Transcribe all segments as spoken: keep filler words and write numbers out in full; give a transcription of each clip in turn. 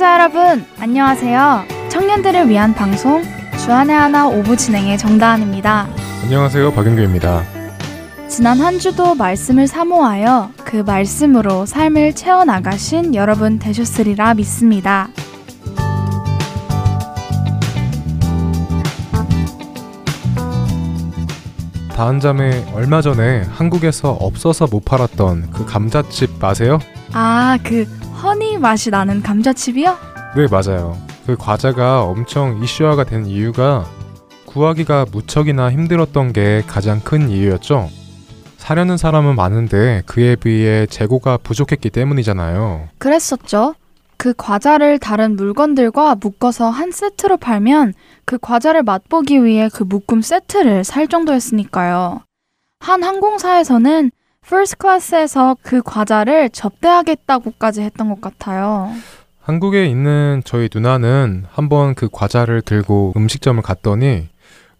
애청자 여러분 안녕하세요. 청년들을 위한 방송 주안의 하나 오부 진행의 정다은입니다. 안녕하세요. 박윤규입니다. 지난 한 주도 말씀을 사모하여 그 말씀으로 삶을 채워나가신 여러분 되셨으리라 믿습니다. 다은자매, 얼마 전에 한국에서 없어서 못 팔았던 그 감자칩 아세요? 아, 그 허니 맛이 나는 감자칩이요? 네, 맞아요. 그 과자가 엄청 이슈화가 된 이유가 구하기가 무척이나 힘들었던 게 가장 큰 이유였죠. 사려는 사람은 많은데 그에 비해 재고가 부족했기 때문이잖아요. 그랬었죠. 그 과자를 다른 물건들과 묶어서 한 세트로 팔면 그 과자를 맛보기 위해 그 묶음 세트를 살 정도였으니까요. 한 항공사에서는 퍼스트 클래스에서 그 과자를 접대하겠다고까지 했던 것 같아요. 한국에 있는 저희 누나는 한번 그 과자를 들고 음식점을 갔더니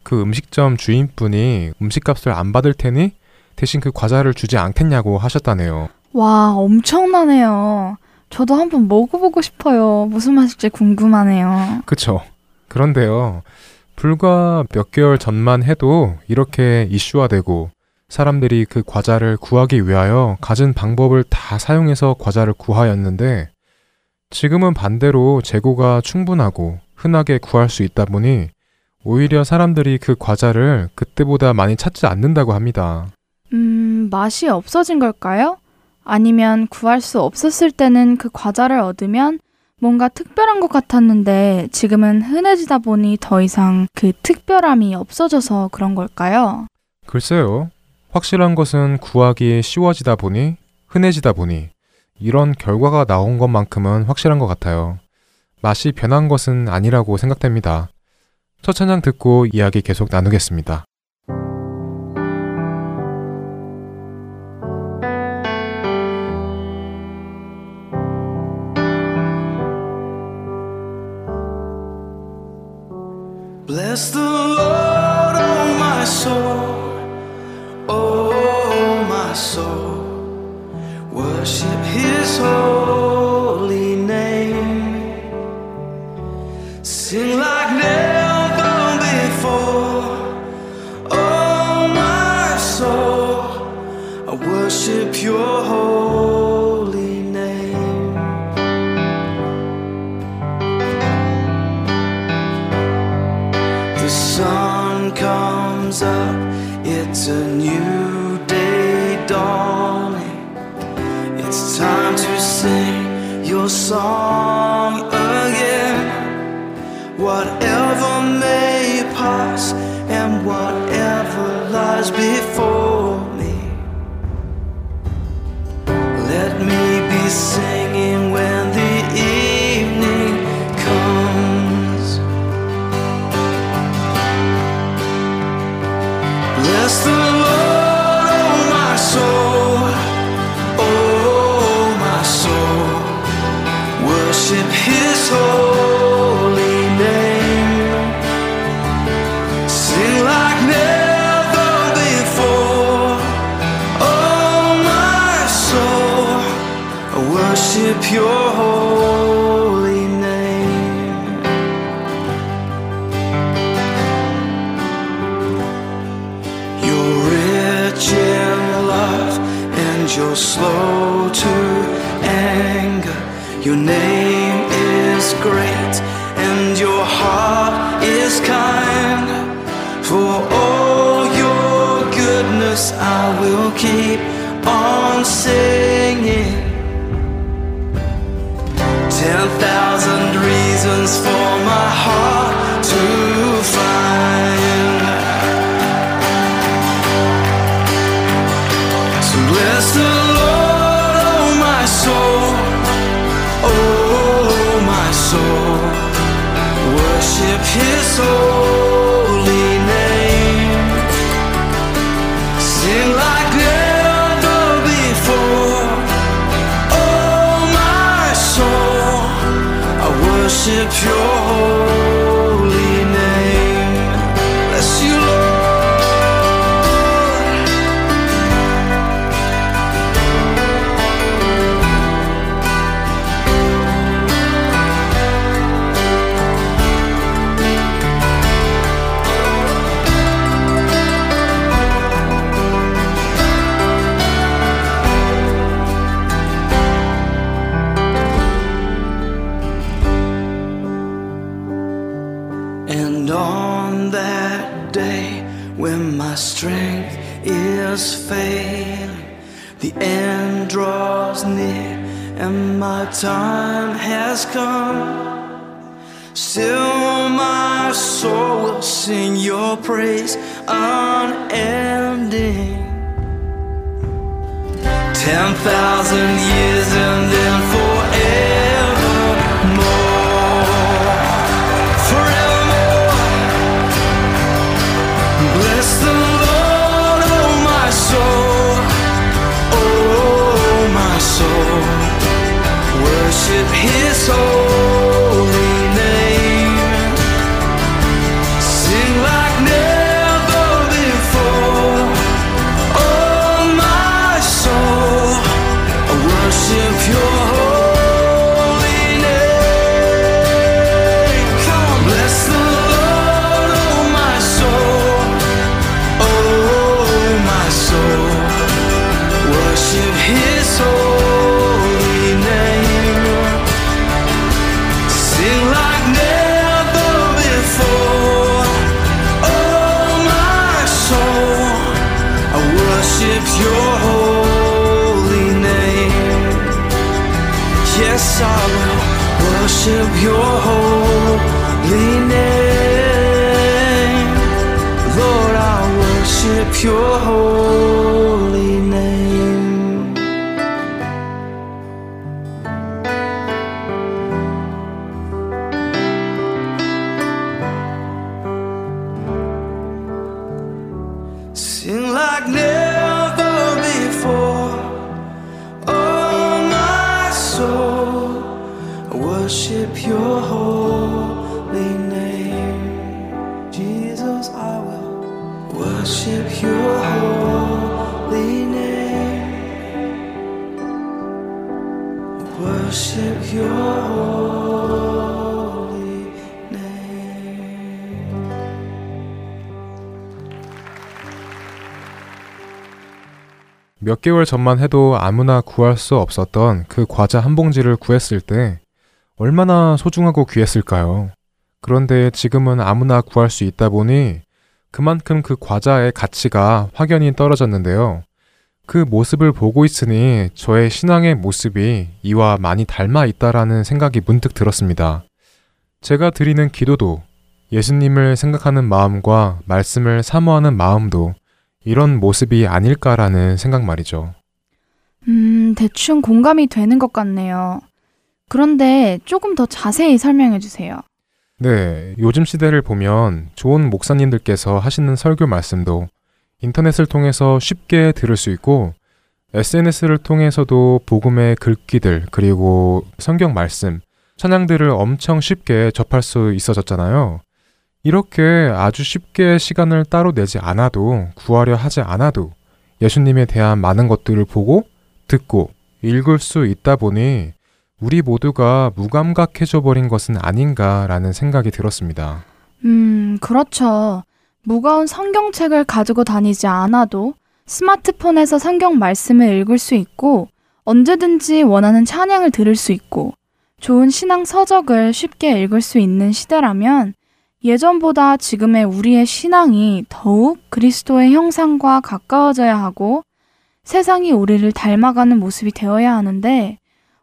그 음식점 주인분이 음식값을 안 받을 테니 대신 그 과자를 주지 않겠냐고 하셨다네요. 와, 엄청나네요. 저도 한번 먹어보고 싶어요. 무슨 맛일지 궁금하네요. 그쵸. 그런데요. 불과 몇 개월 전만 해도 이렇게 이슈화되고 사람들이 그 과자를 구하기 위하여 가진 방법을 다 사용해서 과자를 구하였는데 지금은 반대로 재고가 충분하고 흔하게 구할 수 있다 보니 오히려 사람들이 그 과자를 그때보다 많이 찾지 않는다고 합니다. 음, 맛이 없어진 걸까요? 아니면 구할 수 없었을 때는 그 과자를 얻으면 뭔가 특별한 것 같았는데 지금은 흔해지다 보니 더 이상 그 특별함이 없어져서 그런 걸까요? 글쎄요. 확실한 것은 구하기 쉬워지다 보니 흔해지다 보니 이런 결과가 나온 것만큼은 확실한 것 같아요. 맛이 변한 것은 아니라고 생각됩니다. 첫 찬양 듣고 이야기 계속 나누겠습니다. Bless the Lord, oh my soul, oh my soul, worship His holy name, sing like never before, oh my soul, I worship Your holy name. Comes up, it's a new day dawning. It's time to sing your song again. Whatever may pass and whatever lies before me, let me be singing when the bless the Lord, oh my soul, oh my soul, worship His holy name, sing like never before, oh my soul, I worship Your holy name. You're slow to anger, Your name is great, and Your heart is kind. For all Your goodness I will keep on singing. Ten thousand reasons for my heart to find. Bless the Lord, oh my soul, oh my soul, worship His holy name, sing like never before, oh my soul, I worship Your holy name, bless You Lord. And on that day when my strength is failing, the end draws near and my time has come. Still my soul will sing your praise unending. Ten thousand years and then forevermore. Worship His holy name. Sing like never before. Oh my soul, I worship Your holy name. Come on, bless the Lord, oh my soul. Oh my soul, worship His holy name. Your holy name. Yes, I will worship Your holy name. Lord, I worship Your holy name. Sing like never worship Your holy name. Jesus, I will worship Your holy name. Worship Your holy name. 몇 개월 전만 해도 아무나 구할 수 없었던 그 과자 한 봉지를 구했을 때 얼마나 소중하고 귀했을까요? 그런데 지금은 아무나 구할 수 있다 보니 그만큼 그 과자의 가치가 확연히 떨어졌는데요. 그 모습을 보고 있으니 저의 신앙의 모습이 이와 많이 닮아 있다라는 생각이 문득 들었습니다. 제가 드리는 기도도 예수님을 생각하는 마음과 말씀을 사모하는 마음도 이런 모습이 아닐까라는 생각 말이죠. 음, 대충 공감이 되는 것 같네요. 그런데 조금 더 자세히 설명해 주세요. 네, 요즘 시대를 보면 좋은 목사님들께서 하시는 설교 말씀도 인터넷을 통해서 쉽게 들을 수 있고 에스엔에스를 통해서도 복음의 글귀들 그리고 성경 말씀, 찬양들을 엄청 쉽게 접할 수 있어졌잖아요. 이렇게 아주 쉽게 시간을 따로 내지 않아도 구하려 하지 않아도 예수님에 대한 많은 것들을 보고 듣고 읽을 수 있다 보니 우리 모두가 무감각해져 버린 것은 아닌가라는 생각이 들었습니다. 음, 그렇죠. 무거운 성경책을 가지고 다니지 않아도 스마트폰에서 성경 말씀을 읽을 수 있고 언제든지 원하는 찬양을 들을 수 있고 좋은 신앙 서적을 쉽게 읽을 수 있는 시대라면 예전보다 지금의 우리의 신앙이 더욱 그리스도의 형상과 가까워져야 하고 세상이 우리를 닮아가는 모습이 되어야 하는데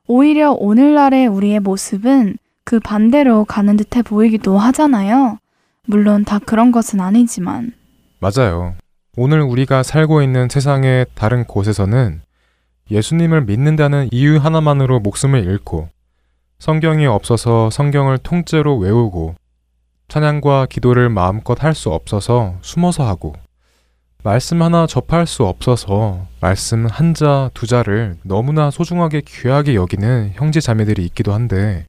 오히려 오늘날의 우리의 모습은 그 반대로 가는 듯해 보이기도 하잖아요. 물론 다 그런 것은 아니지만. 맞아요. 오늘 우리가 살고 있는 세상의 다른 곳에서는 예수님을 믿는다는 이유 하나만으로 목숨을 잃고 성경이 없어서 성경을 통째로 외우고 찬양과 기도를 마음껏 할 수 없어서 숨어서 하고 말씀 하나 접할 수 없어서 말씀 한 자, 두 자를 너무나 소중하게 귀하게 여기는 형제 자매들이 있기도 한데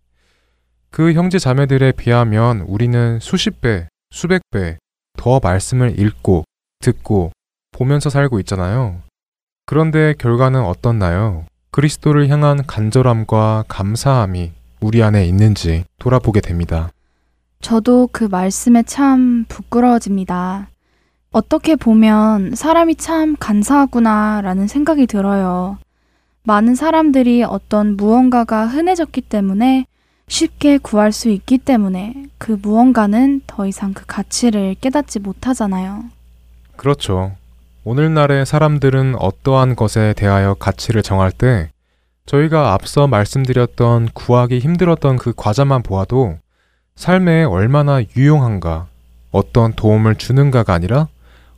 그 형제 자매들에 비하면 우리는 수십 배, 수백 배 더 말씀을 읽고, 듣고, 보면서 살고 있잖아요. 그런데 결과는 어떻나요? 그리스도를 향한 간절함과 감사함이 우리 안에 있는지 돌아보게 됩니다. 저도 그 말씀에 참 부끄러워집니다. 어떻게 보면 사람이 참 간사하구나 라는 생각이 들어요. 많은 사람들이 어떤 무언가가 흔해졌기 때문에 쉽게 구할 수 있기 때문에 그 무언가는 더 이상 그 가치를 깨닫지 못하잖아요. 그렇죠. 오늘날의 사람들은 어떠한 것에 대하여 가치를 정할 때 저희가 앞서 말씀드렸던 구하기 힘들었던 그 과자만 보아도 삶에 얼마나 유용한가, 어떤 도움을 주는가가 아니라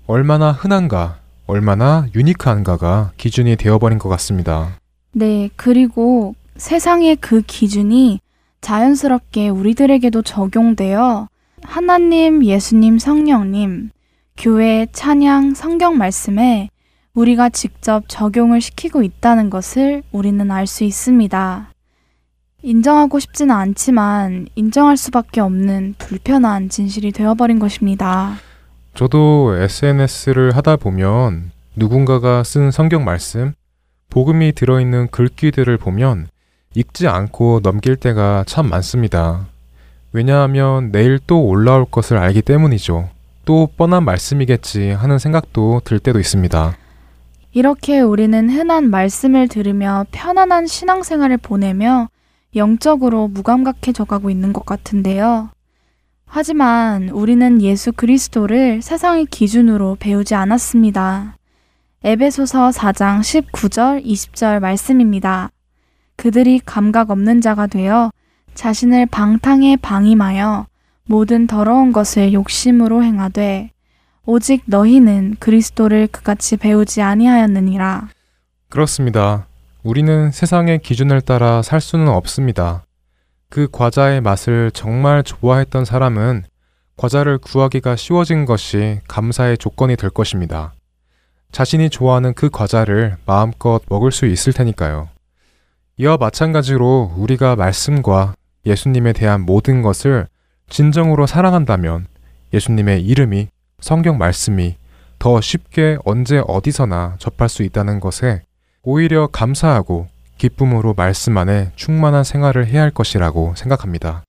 얼마나 흔한가, 얼마나 유니크한가가 기준이 되어버린 것 같습니다. 네, 그리고 세상의 그 기준이 자연스럽게 우리들에게도 적용되어 하나님, 예수님, 성령님, 교회, 찬양, 성경 말씀에 우리가 직접 적용을 시키고 있다는 것을 우리는 알 수 있습니다. 인정하고 싶지는 않지만 인정할 수밖에 없는 불편한 진실이 되어버린 것입니다. 저도 에스엔에스를 하다 보면 누군가가 쓴 성경 말씀, 복음이 들어있는 글귀들을 보면 읽지 않고 넘길 때가 참 많습니다. 왜냐하면 내일 또 올라올 것을 알기 때문이죠. 또 뻔한 말씀이겠지 하는 생각도 들 때도 있습니다. 이렇게 우리는 흔한 말씀을 들으며 편안한 신앙생활을 보내며 영적으로 무감각해져 가고 있는 것 같은데요. 하지만 우리는 예수 그리스도를 세상의 기준으로 배우지 않았습니다. 에베소서 사 장 십구 절 이십 절 말씀입니다. 그들이 감각 없는 자가 되어 자신을 방탕에 방임하여 모든 더러운 것을 욕심으로 행하되 오직 너희는 그리스도를 그같이 배우지 아니하였느니라. 그렇습니다. 우리는 세상의 기준을 따라 살 수는 없습니다. 그 과자의 맛을 정말 좋아했던 사람은 과자를 구하기가 쉬워진 것이 감사의 조건이 될 것입니다. 자신이 좋아하는 그 과자를 마음껏 먹을 수 있을 테니까요. 이와 마찬가지로 우리가 말씀과 예수님에 대한 모든 것을 진정으로 사랑한다면 예수님의 이름이, 성경 말씀이 더 쉽게 언제 어디서나 접할 수 있다는 것에 오히려 감사하고 기쁨으로 말씀 안에 충만한 생활을 해야 할 것이라고 생각합니다.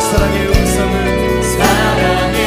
사랑의 음성은 사랑의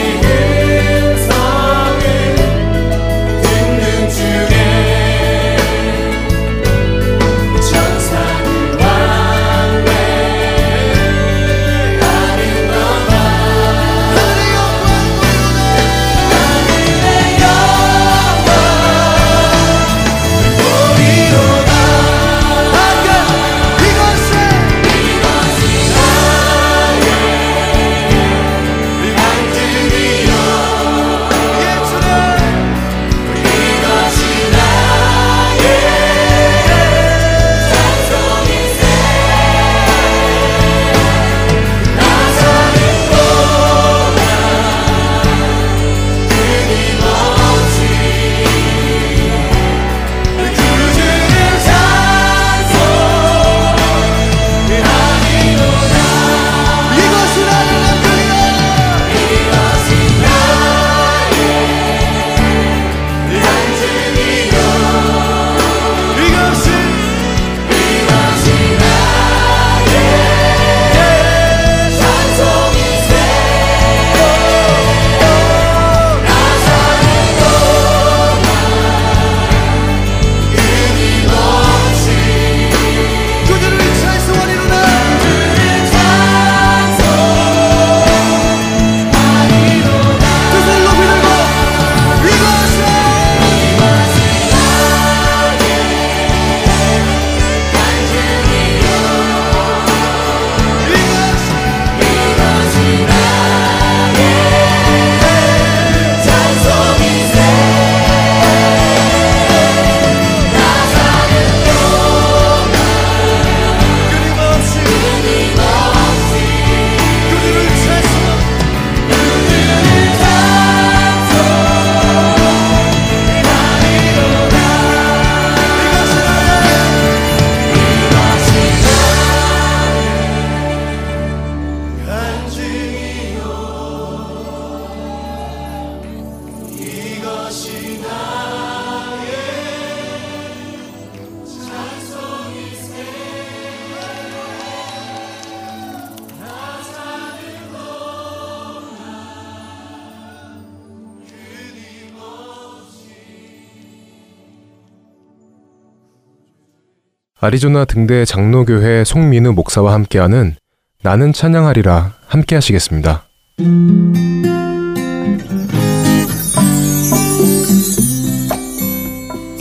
아리조나 등대 장로교회 송민우 목사와 함께하는 나는 찬양하리라 함께 하시겠습니다.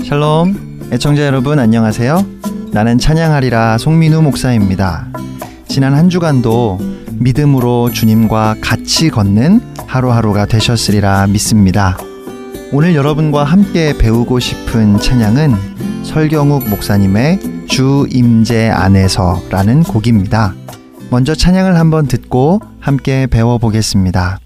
샬롬, 애청자 여러분 안녕하세요. 나는 찬양하리라 송민우 목사입니다. 지난 한 주간도 믿음으로 주님과 같이 걷는 하루하루가 되셨으리라 믿습니다. 오늘 여러분과 함께 배우고 싶은 찬양은 설경욱 목사님의 주 임재 안에서 라는 곡입니다. 먼저 찬양을 한번 듣고 함께 배워보겠습니다.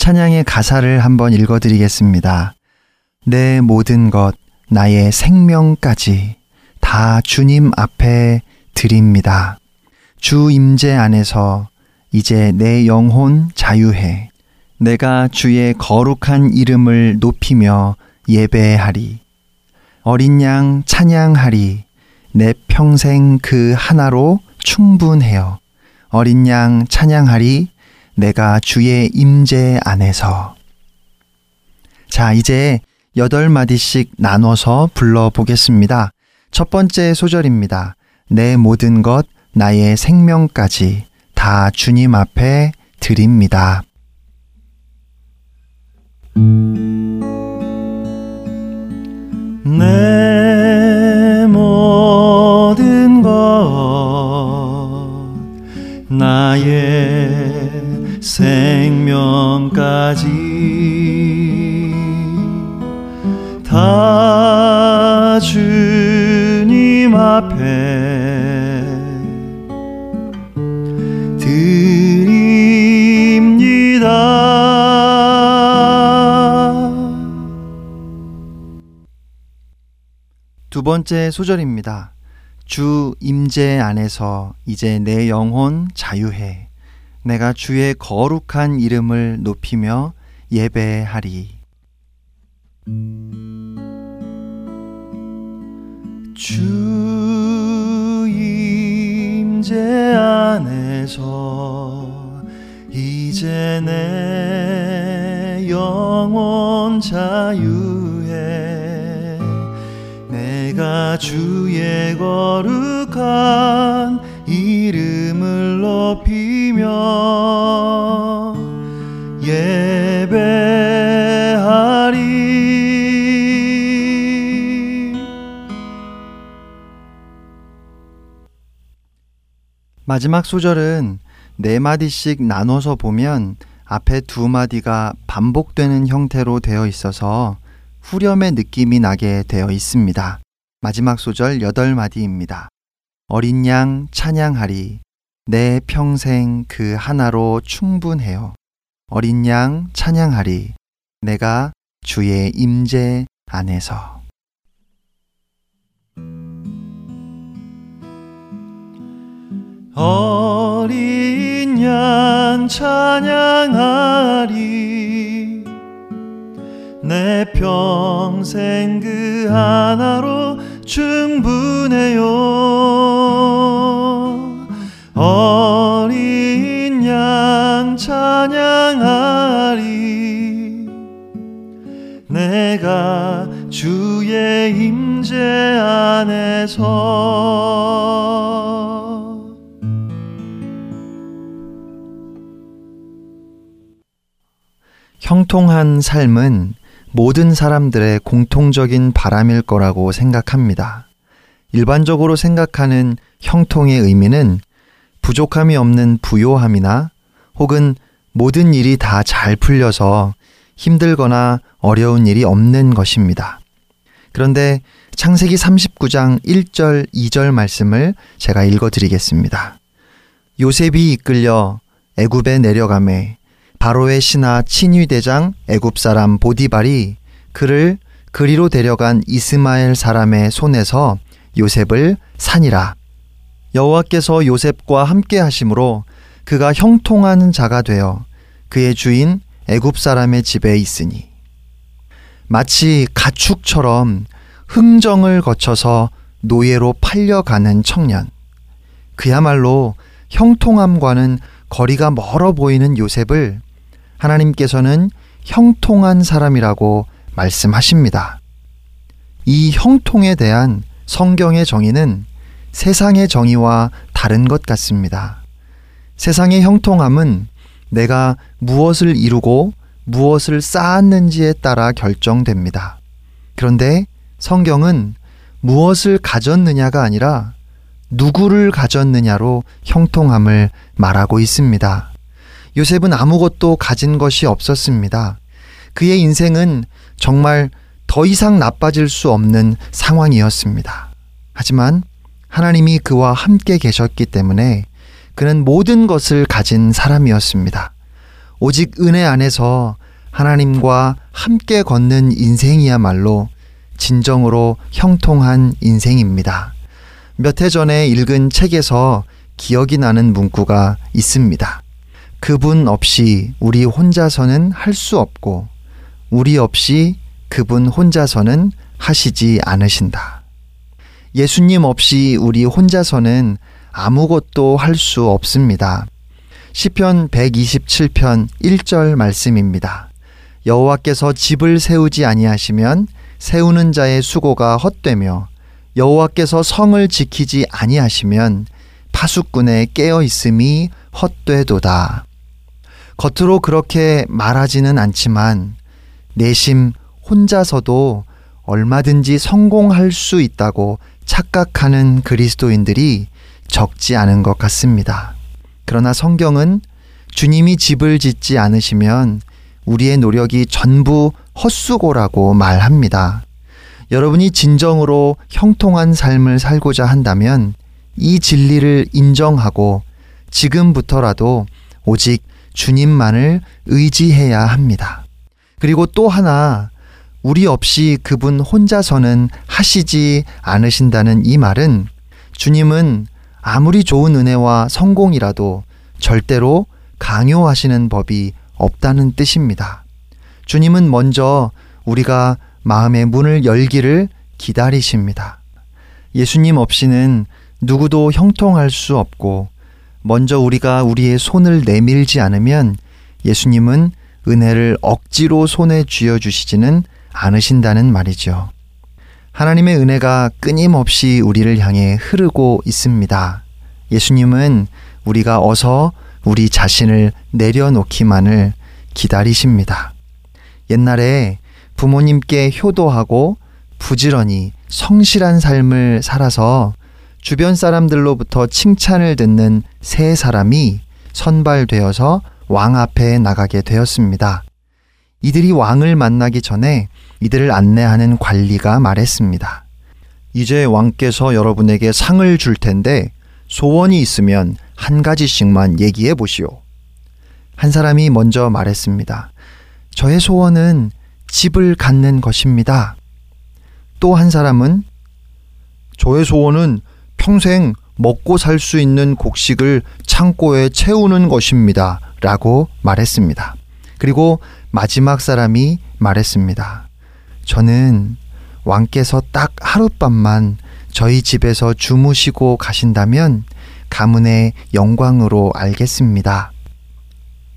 찬양의 가사를 한번 읽어드리겠습니다. 내 모든 것, 나의 생명까지 다 주님 앞에 드립니다. 주 임재 안에서 이제 내 영혼 자유해. 내가 주의 거룩한 이름을 높이며 예배하리. 어린 양 찬양하리. 내 평생 그 하나로 충분해요. 어린 양 찬양하리. 내가 주의 임재 안에서. 자, 이제 여덟 마디씩 나눠서 불러보겠습니다. 첫 번째 소절입니다. 내 모든 것, 나의 생명까지 다 주님 앞에 드립니다. 내 모든 것, 나의 생명까지 다 주님 앞에 드립니다. 두 번째 소절입니다. 주 임재 안에서 이제 내 영혼 자유해. 내가 주의 거룩한 이름을 높이며 예배하리. 주 임재 안에서 이제 내 영혼 자유해. 내가 주의 거룩한 이름을 높이며 예배하리. 마지막 소절은 네 마디씩 나눠서 보면 앞에 두 마디가 반복되는 형태로 되어 있어서 후렴의 느낌이 나게 되어 있습니다. 마지막 소절 여덟 마디입니다. 어린 양 찬양하리. 내 평생 그 하나로 충분해요. 어린 양 찬양하리. 내가 주의 임재 안에서. 어린 양 찬양하리. 내 평생 그 하나로 충분해요. 임재 안에서 형통한 삶은 모든 사람들의 공통적인 바람일 거라고 생각합니다. 일반적으로 생각하는 형통의 의미는 부족함이 없는 부요함이나 혹은 모든 일이 다 잘 풀려서 힘들거나 어려운 일이 없는 것입니다. 그런데 창세기 삼십구 장 일 절 이 절 말씀을 제가 읽어드리겠습니다. 요셉이 이끌려 애굽에 내려가매 바로의 신하 친위대장 애굽 사람 보디발이 그를 그리로 데려간 이스마엘 사람의 손에서 요셉을 산이라. 여호와께서 요셉과 함께 하심으로 그가 형통하는 자가 되어 그의 주인 애굽 사람의 집에 있으니, 마치 가축처럼 흥정을 거쳐서 노예로 팔려가는 청년, 그야말로 형통함과는 거리가 멀어 보이는 요셉을 하나님께서는 형통한 사람이라고 말씀하십니다. 이 형통에 대한 성경의 정의는 세상의 정의와 다른 것 같습니다. 세상의 형통함은 내가 무엇을 이루고 무엇을 쌓았는지에 따라 결정됩니다. 그런데 성경은 무엇을 가졌느냐가 아니라 누구를 가졌느냐로 형통함을 말하고 있습니다. 요셉은 아무것도 가진 것이 없었습니다. 그의 인생은 정말 더 이상 나빠질 수 없는 상황이었습니다. 하지만 하나님이 그와 함께 계셨기 때문에 그는 모든 것을 가진 사람이었습니다. 오직 은혜 안에서 하나님과 함께 걷는 인생이야말로 진정으로 형통한 인생입니다. 몇 해 전에 읽은 책에서 기억이 나는 문구가 있습니다. 그분 없이 우리 혼자서는 할 수 없고 우리 없이 그분 혼자서는 하시지 않으신다. 예수님 없이 우리 혼자서는 아무것도 할 수 없습니다. 시편 백이십칠 편 일 절 말씀입니다. 여호와께서 집을 세우지 아니하시면 세우는 자의 수고가 헛되며 여호와께서 성을 지키지 아니하시면 파수꾼의 깨어있음이 헛되도다. 겉으로 그렇게 말하지는 않지만 내심 혼자서도 얼마든지 성공할 수 있다고 착각하는 그리스도인들이 적지 않은 것 같습니다. 그러나 성경은 주님이 집을 짓지 않으시면 우리의 노력이 전부 헛수고라고 말합니다. 여러분이 진정으로 형통한 삶을 살고자 한다면 이 진리를 인정하고 지금부터라도 오직 주님만을 의지해야 합니다. 그리고 또 하나, 우리 없이 그분 혼자서는 하시지 않으신다는 이 말은 주님은 아무리 좋은 은혜와 성공이라도 절대로 강요하시는 법이 없다는 뜻입니다. 주님은 먼저 우리가 마음의 문을 열기를 기다리십니다. 예수님 없이는 누구도 형통할 수 없고 먼저 우리가 우리의 손을 내밀지 않으면 예수님은 은혜를 억지로 손에 쥐어주시지는 않으신다는 말이죠. 하나님의 은혜가 끊임없이 우리를 향해 흐르고 있습니다. 예수님은 우리가 어서 우리 자신을 내려놓기만을 기다리십니다. 옛날에 부모님께 효도하고 부지런히 성실한 삶을 살아서 주변 사람들로부터 칭찬을 듣는 세 사람이 선발되어서 왕 앞에 나가게 되었습니다. 이들이 왕을 만나기 전에 이들을 안내하는 관리가 말했습니다. 이제 왕께서 여러분에게 상을 줄 텐데 소원이 있으면 한 가지씩만 얘기해 보시오. 한 사람이 먼저 말했습니다. 저의 소원은 집을 갖는 것입니다. 또 한 사람은 저의 소원은 평생 먹고 살 수 있는 곡식을 창고에 채우는 것입니다. 라고 말했습니다. 그리고 마지막 사람이 말했습니다. 저는 왕께서 딱 하룻밤만 저희 집에서 주무시고 가신다면 가문의 영광으로 알겠습니다.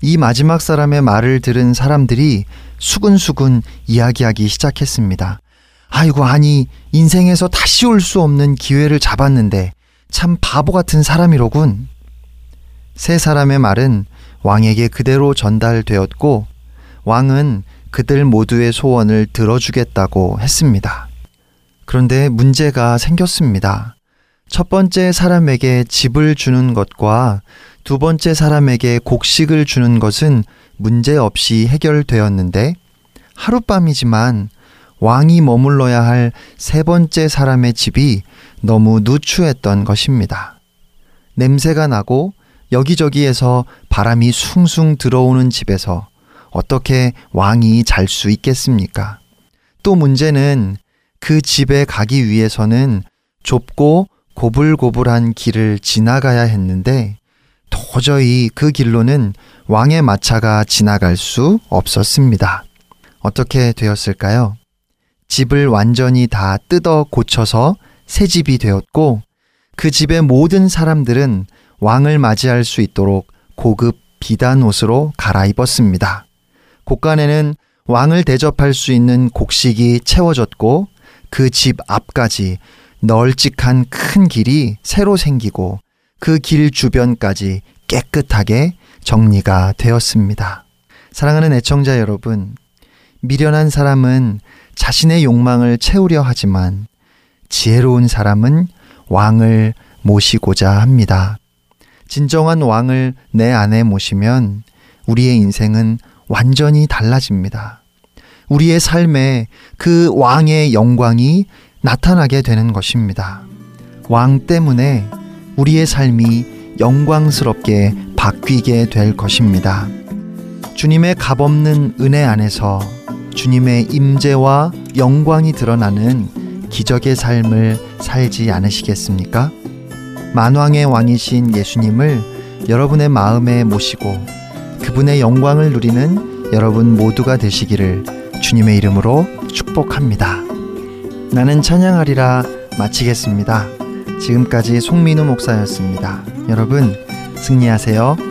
이 마지막 사람의 말을 들은 사람들이 수근수근 이야기하기 시작했습니다. 아이고 아니 인생에서 다시 올 수 없는 기회를 잡았는데 참 바보 같은 사람이로군. 세 사람의 말은 왕에게 그대로 전달되었고 왕은 그들 모두의 소원을 들어주겠다고 했습니다. 그런데 문제가 생겼습니다. 첫 번째 사람에게 집을 주는 것과 두 번째 사람에게 곡식을 주는 것은 문제없이 해결되었는데 하룻밤이지만 왕이 머물러야 할 세 번째 사람의 집이 너무 누추했던 것입니다. 냄새가 나고 여기저기에서 바람이 숭숭 들어오는 집에서 어떻게 왕이 잘 수 있겠습니까? 또 문제는 그 집에 가기 위해서는 좁고 고불고불한 길을 지나가야 했는데 도저히 그 길로는 왕의 마차가 지나갈 수 없었습니다. 어떻게 되었을까요? 집을 완전히 다 뜯어 고쳐서 새 집이 되었고 그 집의 모든 사람들은 왕을 맞이할 수 있도록 고급 비단 옷으로 갈아입었습니다. 곳간에는 왕을 대접할 수 있는 곡식이 채워졌고 그 집 앞까지 널찍한 큰 길이 새로 생기고 그 길 주변까지 깨끗하게 정리가 되었습니다. 사랑하는 애청자 여러분, 미련한 사람은 자신의 욕망을 채우려 하지만 지혜로운 사람은 왕을 모시고자 합니다. 진정한 왕을 내 안에 모시면 우리의 인생은 완전히 달라집니다. 우리의 삶에 그 왕의 영광이 나타나게 되는 것입니다. 왕 때문에 우리의 삶이 영광스럽게 바뀌게 될 것입니다. 주님의 값없는 은혜 안에서 주님의 임재와 영광이 드러나는 기적의 삶을 살지 않으시겠습니까? 만왕의 왕이신 예수님을 여러분의 마음에 모시고 그분의 영광을 누리는 여러분 모두가 되시기를 주님의 이름으로 축복합니다. 나는 찬양하리라 마치겠습니다. 지금까지 송민우 목사였습니다. 여러분 승리하세요.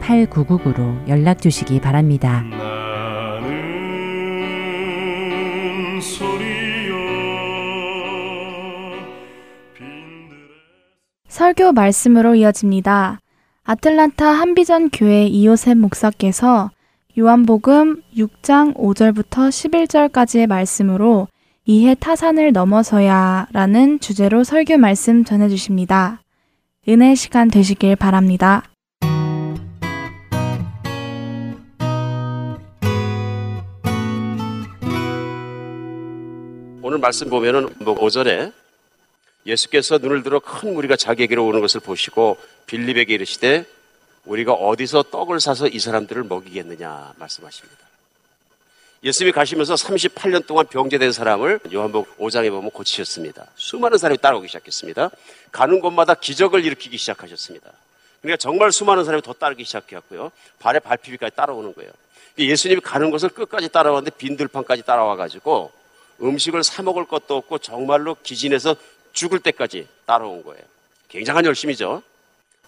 팔구구구로 연락 주시기 바랍니다. 나는 소리여 빈들의... 설교 말씀으로 이어집니다. 아틀란타 한비전교회 이호셉 목사께서 요한복음 육 장 오 절부터 십일 절까지의 말씀으로 이해 타산을 넘어서야 라는 주제로 설교 말씀 전해주십니다. 은혜 시간 되시길 바랍니다. 오늘 말씀 보면은 뭐 오전에 예수께서 눈을 들어 큰 무리가 자기에게로 오는 것을 보시고 빌립에게 이르시되 우리가 어디서 떡을 사서 이 사람들을 먹이겠느냐 말씀하십니다. 예수님이 가시면서 삼십팔 년 동안 병자된 사람을 요한복음 오 장에 보면 고치셨습니다. 수많은 사람이 따라오기 시작했습니다. 가는 곳마다 기적을 일으키기 시작하셨습니다. 그러니까 정말 수많은 사람이 더 따르기 시작했고요. 발에 발피비까지 따라오는 거예요. 예수님이 가는 곳을 끝까지 따라왔는데 빈들판까지 따라와가지고 음식을 사 먹을 것도 없고 정말로 기진해서 죽을 때까지 따라온 거예요. 굉장한 열심이죠.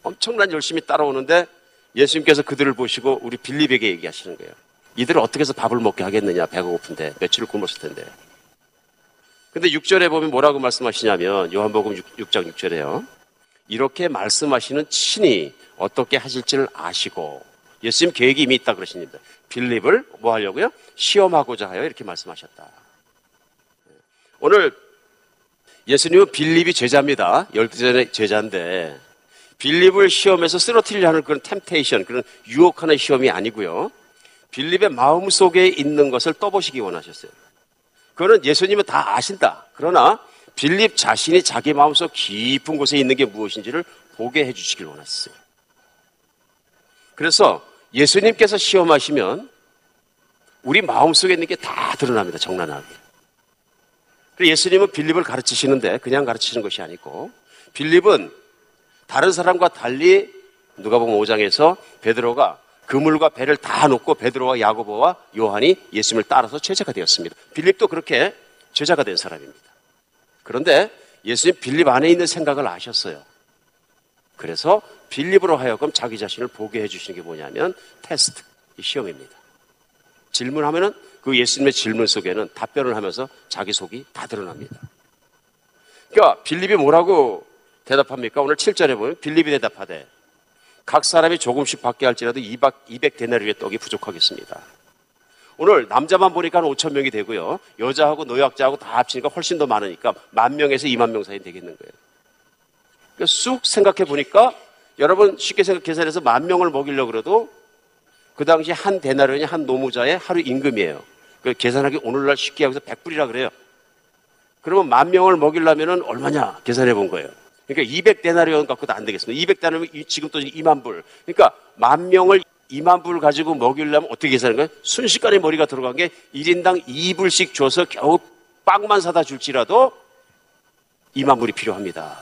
엄청난 열심이 따라오는데 예수님께서 그들을 보시고 우리 빌립에게 얘기하시는 거예요. 이들을 어떻게 해서 밥을 먹게 하겠느냐, 배가 고픈데 며칠을 굶었을 텐데. 근데 육 절에 보면 뭐라고 말씀하시냐면 요한복음 육 장 육 절에요 이렇게 말씀하시는 친히 어떻게 하실지를 아시고. 예수님 계획이 이미 있다 그러십니다. 빌립을 뭐 하려고요? 시험하고자 하여 이렇게 말씀하셨다. 오늘 예수님은 빌립이 제자입니다. 열두 제자인데 빌립을 시험해서 쓰러뜨리려 하는 그런 템테이션, 그런 유혹하는 시험이 아니고요. 빌립의 마음속에 있는 것을 떠보시기 원하셨어요. 그거는 예수님은 다 아신다. 그러나 빌립 자신이 자기 마음속 깊은 곳에 있는 게 무엇인지를 보게 해주시길 원하셨어요. 그래서 예수님께서 시험하시면 우리 마음속에 있는 게 다 드러납니다. 적나라하게. 그래서 예수님은 빌립을 가르치시는데 그냥 가르치시는 것이 아니고 빌립은 다른 사람과 달리 누가복음 오 장에서 베드로가 그물과 배를 다 놓고 베드로와 야고보와 요한이 예수님을 따라서 제자가 되었습니다. 빌립도 그렇게 제자가 된 사람입니다. 그런데 예수님 빌립 안에 있는 생각을 아셨어요. 그래서 빌립으로 하여금 자기 자신을 보게 해주시는 게 뭐냐면 테스트, 이 시험입니다. 질문하면은 그 예수님의 질문 속에는 답변을 하면서 자기 속이 다 드러납니다. 그러니까 빌립이 뭐라고 대답합니까? 오늘 칠 절에 보면 빌립이 대답하되 각 사람이 조금씩 받게 할지라도 이백 데나리의 떡이 부족하겠습니다. 오늘 남자만 보니까 한 오천 명이 되고요. 여자하고 노약자하고 다 합치니까 훨씬 더 많으니까 만 명에서 이만 명 사이 되겠는 거예요. 그러니까 쑥 생각해 보니까 여러분 쉽게 생각 계산해서 만 명을 먹이려고 그래도 그 당시 한 데나리온이 한 노무자의 하루 임금이에요. 그래서 계산하기 오늘날 쉽게 하고서 백 불이라 그래요. 그러면 만 명을 먹이려면 얼마냐 계산해 본 거예요. 그러니까 이백 데나리온 갖고도 안 되겠습니다. 이백 데나리온이면 지금 또 이만 불. 그러니까 만 명을 이만 불 가지고 먹이려면 어떻게 계산하는 거예요? 순식간에 머리가 들어간 게 일 인당 이 불씩 줘서 겨우 빵만 사다 줄지라도 이만 불이 필요합니다.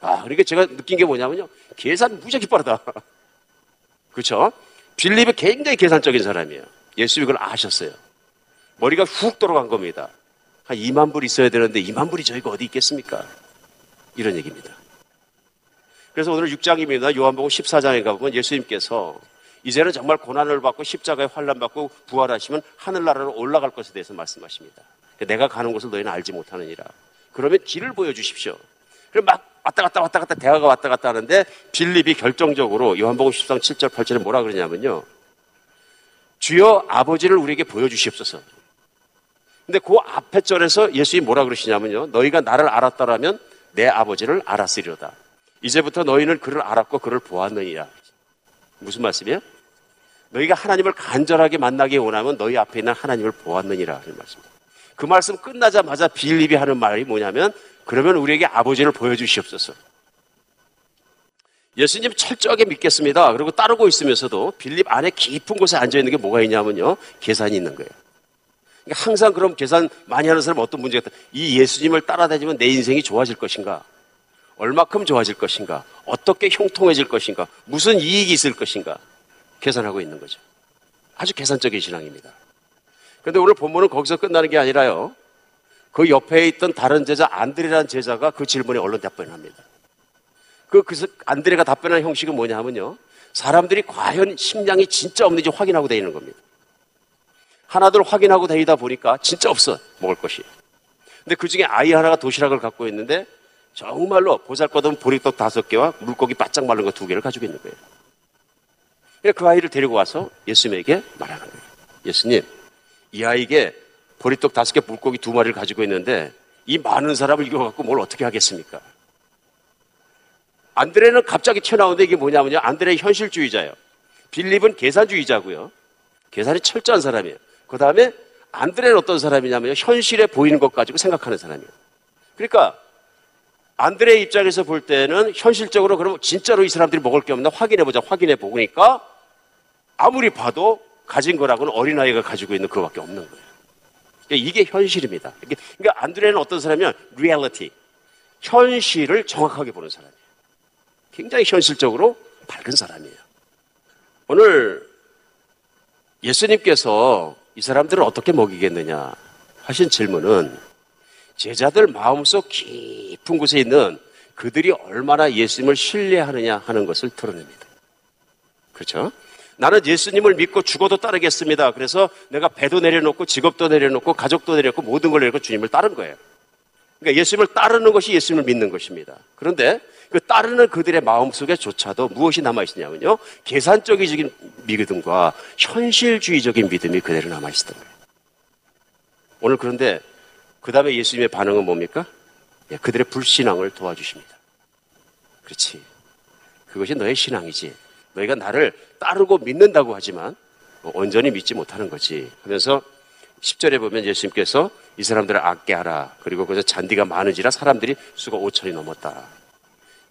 아, 그러니까 제가 느낀 게 뭐냐면요. 계산 무지하게 빠르다. 그렇죠? 빌립이 굉장히 계산적인 사람이에요. 예수님이 그걸 아셨어요. 머리가 훅 돌아간 겁니다. 한 이만 불 있어야 되는데 이만 불이 저희가 어디 있겠습니까? 이런 얘기입니다. 그래서 오늘 육 장입니다. 요한복음 십사 장에 가보면 예수님께서 이제는 정말 고난을 받고 십자가에 환난 받고 부활하시면 하늘나라로 올라갈 것에 대해서 말씀하십니다. 내가 가는 곳을 너희는 알지 못하느니라. 그러면 길을 보여주십시오. 그럼 막 왔다 갔다 왔다 갔다 대화가 왔다 갔다 하는데 빌립이 결정적으로 요한복음 십삼 장 칠 절 팔 절에 뭐라 그러냐면요. 주여 아버지를 우리에게 보여주시옵소서. 근데 그 앞에 절에서 예수님이 뭐라 그러시냐면요. 너희가 나를 알았다라면 내 아버지를 알았으리로다. 이제부터 너희는 그를 알았고 그를 보았느니라. 무슨 말씀이에요? 너희가 하나님을 간절하게 만나기 원하면 너희 앞에 있는 하나님을 보았느니라 하는 말씀입니다. 그 말씀 끝나자마자 빌립이 하는 말이 뭐냐면 그러면 우리에게 아버지를 보여주시옵소서. 예수님 철저하게 믿겠습니다. 그리고 따르고 있으면서도 빌립 안에 깊은 곳에 앉아있는 게 뭐가 있냐면요, 계산이 있는 거예요. 그러니까 항상 그럼 계산 많이 하는 사람은 어떤 문제가 있다. 이 예수님을 따라다니면 내 인생이 좋아질 것인가? 얼마큼 좋아질 것인가? 어떻게 형통해질 것인가? 무슨 이익이 있을 것인가? 계산하고 있는 거죠. 아주 계산적인 신앙입니다. 그런데 오늘 본문은 거기서 끝나는 게 아니라요, 그 옆에 있던 다른 제자 안드레라는 제자가 그 질문에 얼른 답변합니다. 그, 그, 안드레가 답변하는 형식은 뭐냐 하면요, 사람들이 과연 심량이 진짜 없는지 확인하고 다니는 겁니다. 하나둘 확인하고 다니다 보니까 진짜 없어, 먹을 것이. 근데 그 중에 아이 하나가 도시락을 갖고 있는데 정말로 보잘것없는 보리떡 다섯 개와 물고기 바짝 말른 거 두 개를 가지고 있는 거예요. 그래서 그 아이를 데리고 와서 예수님에게 말하는 거예요. 예수님, 이 아이에게 보리떡 다섯 개 물고기 두 마리를 가지고 있는데 이 많은 사람을 이겨갖고 뭘 어떻게 하겠습니까? 안드레는 갑자기 튀어나오는데 이게 뭐냐면요, 안드레는 현실주의자예요. 빌립은 계산주의자고요, 계산이 철저한 사람이에요. 그 다음에 안드레는 어떤 사람이냐면요, 현실에 보이는 것 가지고 생각하는 사람이에요. 그러니까 안드레의 입장에서 볼 때는 현실적으로 그러면 진짜로 이 사람들이 먹을 게 없나 확인해보자. 확인해보니까 아무리 봐도 가진 거라고는 어린아이가 가지고 있는 그거밖에 없는 거예요. 그러니까 이게 현실입니다. 그러니까 안드레는 어떤 사람이냐면 reality, 현실을 정확하게 보는 사람이에요. 굉장히 현실적으로 밝은 사람이에요. 오늘 예수님께서 이 사람들을 어떻게 먹이겠느냐 하신 질문은 제자들 마음속 깊은 곳에 있는 그들이 얼마나 예수님을 신뢰하느냐 하는 것을 드러냅니다. 그렇죠? 나는 예수님을 믿고 죽어도 따르겠습니다. 그래서 내가 배도 내려놓고 직업도 내려놓고 가족도 내려놓고 모든 걸 내려놓고 주님을 따른 거예요. 그러니까 예수님을 따르는 것이 예수님을 믿는 것입니다. 그런데 그 따르는 그들의 마음속에조차도 무엇이 남아있느냐면요, 계산적인 믿음과 현실주의적인 믿음이 그대로 남아있었던 거예요. 오늘 그런데 그 다음에 예수님의 반응은 뭡니까? 예, 그들의 불신앙을 도와주십니다. 그렇지, 그것이 너의 신앙이지. 너희가 나를 따르고 믿는다고 하지만 뭐 온전히 믿지 못하는 거지 하면서 십 절에 보면 예수님께서 이 사람들을 악게 하라, 그리고 거기서 잔디가 많은지라 사람들이 수가 오천이 넘었다.